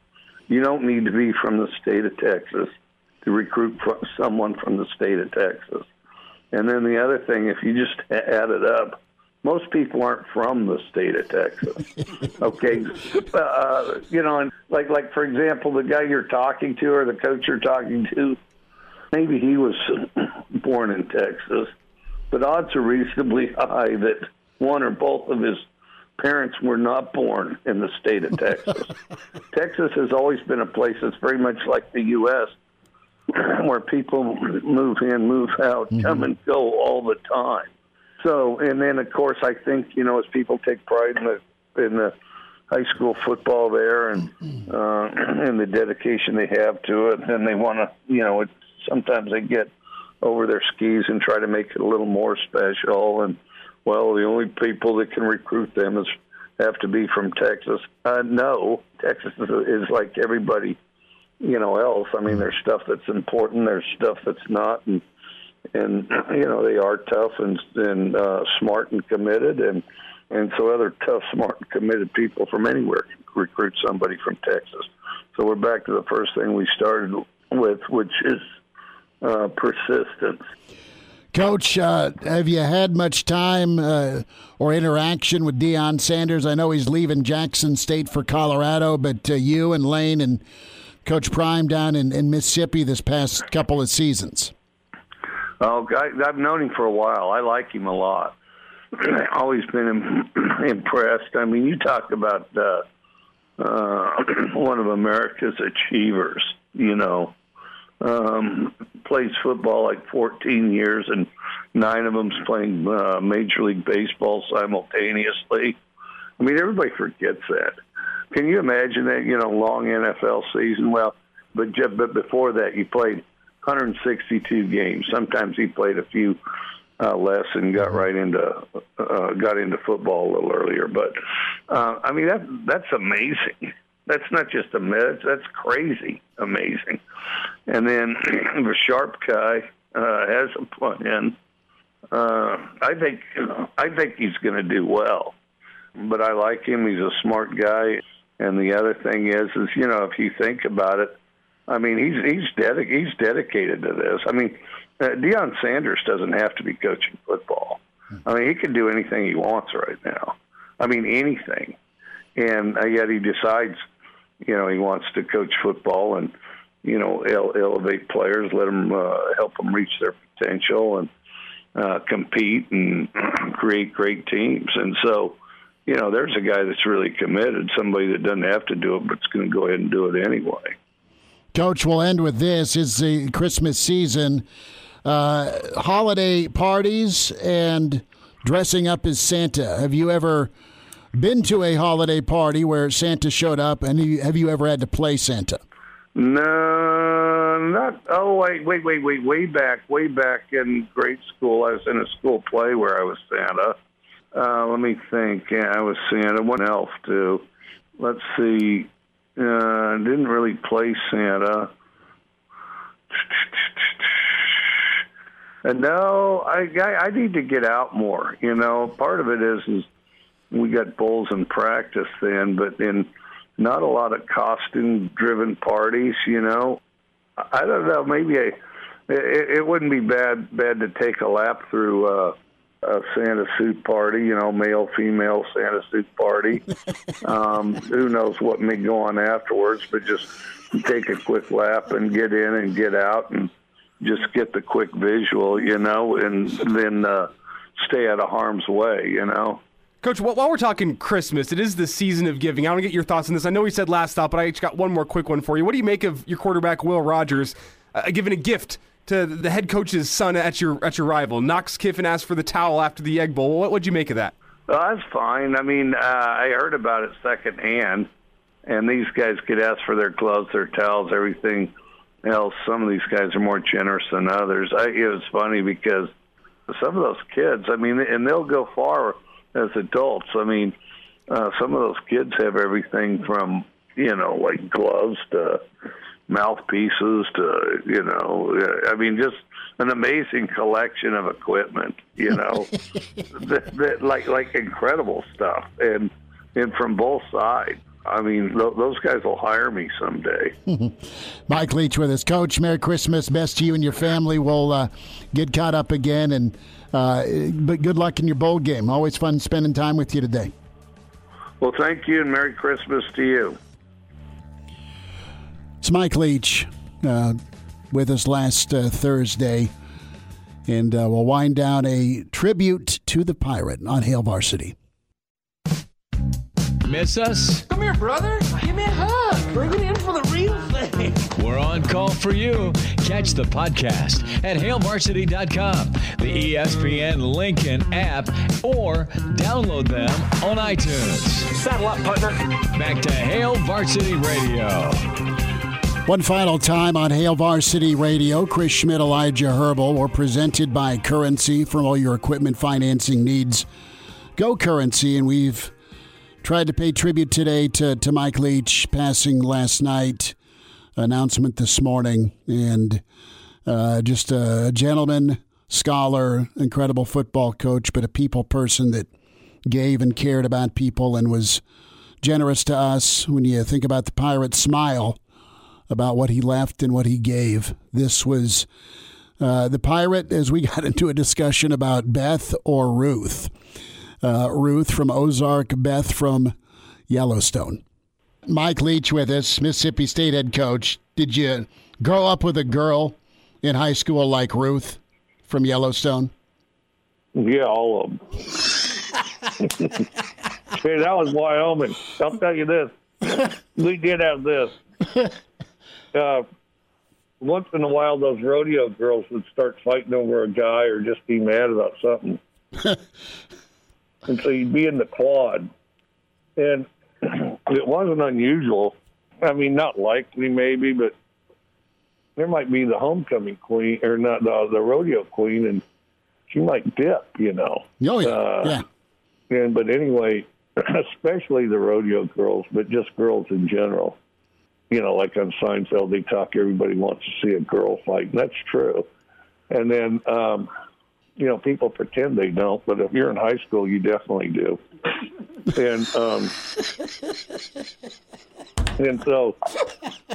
You don't need to be from the state of Texas to recruit someone from the state of Texas. And then the other thing, if you just add it up, most people aren't from the state of Texas. Okay? And like for example, the guy you're talking to or the coach you're talking to, maybe he was born in Texas, but odds are reasonably high that one or both of his parents were not born in the state of Texas. Texas has always been a place that's very much like the U.S., where people move in, move out, mm-hmm. come and go all the time. So, and then, of course, I think, as people take pride in the high school football there and the dedication they have to it, and they want to, sometimes they get over their skis and try to make it a little more special. And, well, the only people that can recruit them have to be from Texas. No, Texas is like everybody, else. I mean, there's stuff that's important. There's stuff that's not. And they are tough and smart and committed. And so other tough, smart, committed people from anywhere can recruit somebody from Texas. So we're back to the first thing we started with, which is persistence. Coach, have you had much time or interaction with Deion Sanders? I know he's leaving Jackson State for Colorado, but you and Lane and Coach Prime down in Mississippi this past couple of seasons. Oh, I've known him for a while. I like him a lot. I've always been impressed. I mean, you talk about one of America's achievers, you know. Plays football like 14 years, and 9 of them's playing Major League Baseball simultaneously. I mean, everybody forgets that. Can you imagine that, you know, long NFL season? Well, but before that, you played 162 games. Sometimes he played a few less and got right into football a little earlier. But, I mean, that's amazing. That's not just a myth. That's crazy amazing. And then the sharp guy has a plan. I think he's going to do well. But I like him. He's a smart guy. And the other thing is you know, if you think about it, I mean, he's dedicated to this. I mean, Deion Sanders doesn't have to be coaching football. I mean, he can do anything he wants right now. I mean, anything. And yet he decides, you know, he wants to coach football and, you know, elevate players, let them help them reach their potential and compete and create great teams. And so, you know, there's a guy that's really committed, somebody that doesn't have to do it, but is going to go ahead and do it anyway. Coach, we'll end with this. It's the Christmas season. Holiday parties and dressing up as Santa. Have you ever been to a holiday party where Santa showed up, and have you ever had to play Santa? No, not. Oh, wait. Way back in grade school, I was in a school play where I was Santa. Let me think. Yeah, I was Santa. One elf, too. Let's see. Didn't really play Santa. And no, I need to get out more. You know, part of it is we got bowls in practice then, but in not a lot of costume-driven parties, you know. I don't know. Maybe it wouldn't be bad to take a lap through a Santa suit party, you know, male, female Santa suit party. Who knows what may go on afterwards, but just take a quick lap and get in and get out and just get the quick visual, you know, and then stay out of harm's way, you know. Coach, while we're talking Christmas, it is the season of giving. I want to get your thoughts on this. I know we said last stop, but I just got one more quick one for you. What do you make of your quarterback, Will Rogers, giving a gift to the head coach's son at your rival? Knox Kiffin asked for the towel after the Egg Bowl. What'd you make of that? Well, that's fine. I mean, I heard about it secondhand, and these guys could ask for their gloves, their towels, everything else. Some of these guys are more generous than others. It was funny because some of those kids, I mean, and they'll go far as adults. I mean, some of those kids have everything from, you know, like gloves to mouthpieces to, you know, I mean, just an amazing collection of equipment, you know, that incredible stuff. And from both sides. I mean, those guys will hire me someday. Mike Leach with us. Coach, Merry Christmas. Best to you and your family. We'll get caught up again. But good luck in your bowl game. Always fun spending time with you today. Well, thank you, and Merry Christmas to you. It's Mike Leach with us last Thursday. And we'll wind down a tribute to the Pirate on Hail Varsity. Miss us? Come here, brother. Give me a hug. Bring it in for the real thing. We're on call for you. Catch the podcast at hailvarsity.com, the ESPN Lincoln app, or download them on iTunes. Saddle up, partner. Back to Hail Varsity Radio. One final time on Hail Varsity Radio, Chris Schmidt, Elijah Herbel, were presented by Currency. For all your equipment financing needs, go Currency. And we've tried to pay tribute today to Mike Leach, passing last night, announcement this morning, and just a gentleman, scholar, incredible football coach, but a people person that gave and cared about people and was generous to us. When you think about the Pirate smile, about what he left and what he gave, this was The Pirate, as we got into a discussion about Beth or Ruth. Ruth from Ozark, Beth from Yellowstone. Mike Leach with us, Mississippi State head coach. Did you grow up with a girl in high school like Ruth from Yellowstone? Yeah, all of them. Hey, that was Wyoming. I'll tell you this. We did have this. Once in a while, those rodeo girls would start fighting over a guy or just be mad about something. And so you'd be in the quad. And it wasn't unusual. I mean, not likely maybe, but there might be the homecoming queen, or not the rodeo queen, and she might dip, you know. Oh, yeah. Yeah. And, but anyway, especially the rodeo girls, but just girls in general. You know, like on Seinfeld, they talk, everybody wants to see a girl fight. And that's true. And then, you know, people pretend they don't, but if you're in high school, you definitely do. And so,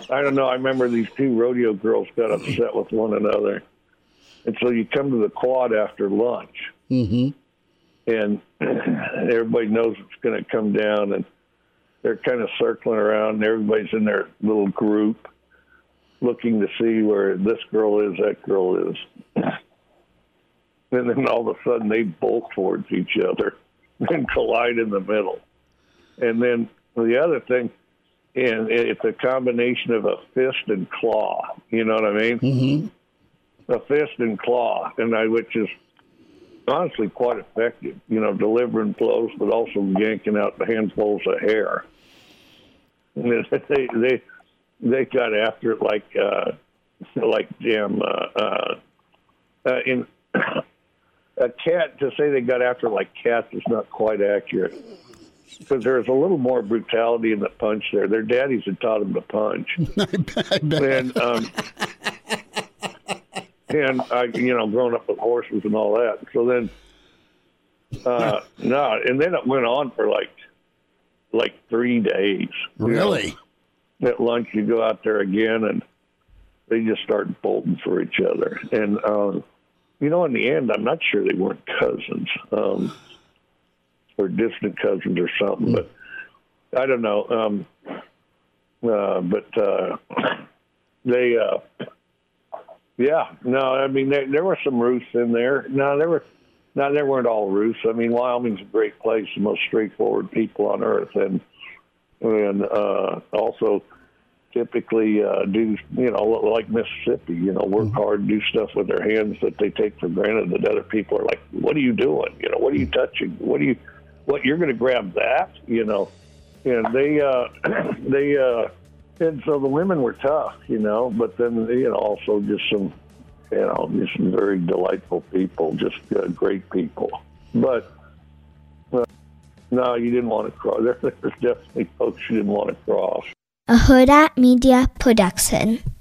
I don't know, I remember these two rodeo girls got upset with one another. And so you come to the quad after lunch, and everybody knows it's going to come down, and they're kind of circling around, and everybody's in their little group looking to see where this girl is, that girl is. And then all of a sudden they bolt towards each other and collide in the middle. And then the other thing, and it's a combination of a fist and claw, you know what I mean? A fist and claw, and which is honestly quite effective, you know, delivering blows, but also yanking out the handfuls of hair. And they got after it like damn in a cat. To say they got after it like cats is not quite accurate, because there's a little more brutality in the punch there. Their daddies had taught them to punch. I bet. And I, you know, growing up with horses and all that. So then, and then it went on for like 3 days. Really? You know, at lunch, you go out there again, and they just start bolting for each other. And you know, in the end, I'm not sure they weren't cousins, or distant cousins or something. But I don't know. They. Yeah, no, I mean, there were some Ruths in there. They weren't all Ruths. I mean, Wyoming's a great place, the most straightforward people on earth, and also typically do, you know, like Mississippi, you know, work hard, do stuff with their hands that they take for granted that other people are like, what are you doing? You know, what are you touching? What you're going to grab that? You know, and they and so the women were tough, you know, but then, you know, also just some, you know, just some very delightful people, just great people. But, no, you didn't want to cross. There's definitely folks you didn't want to cross. A Huda Media Production.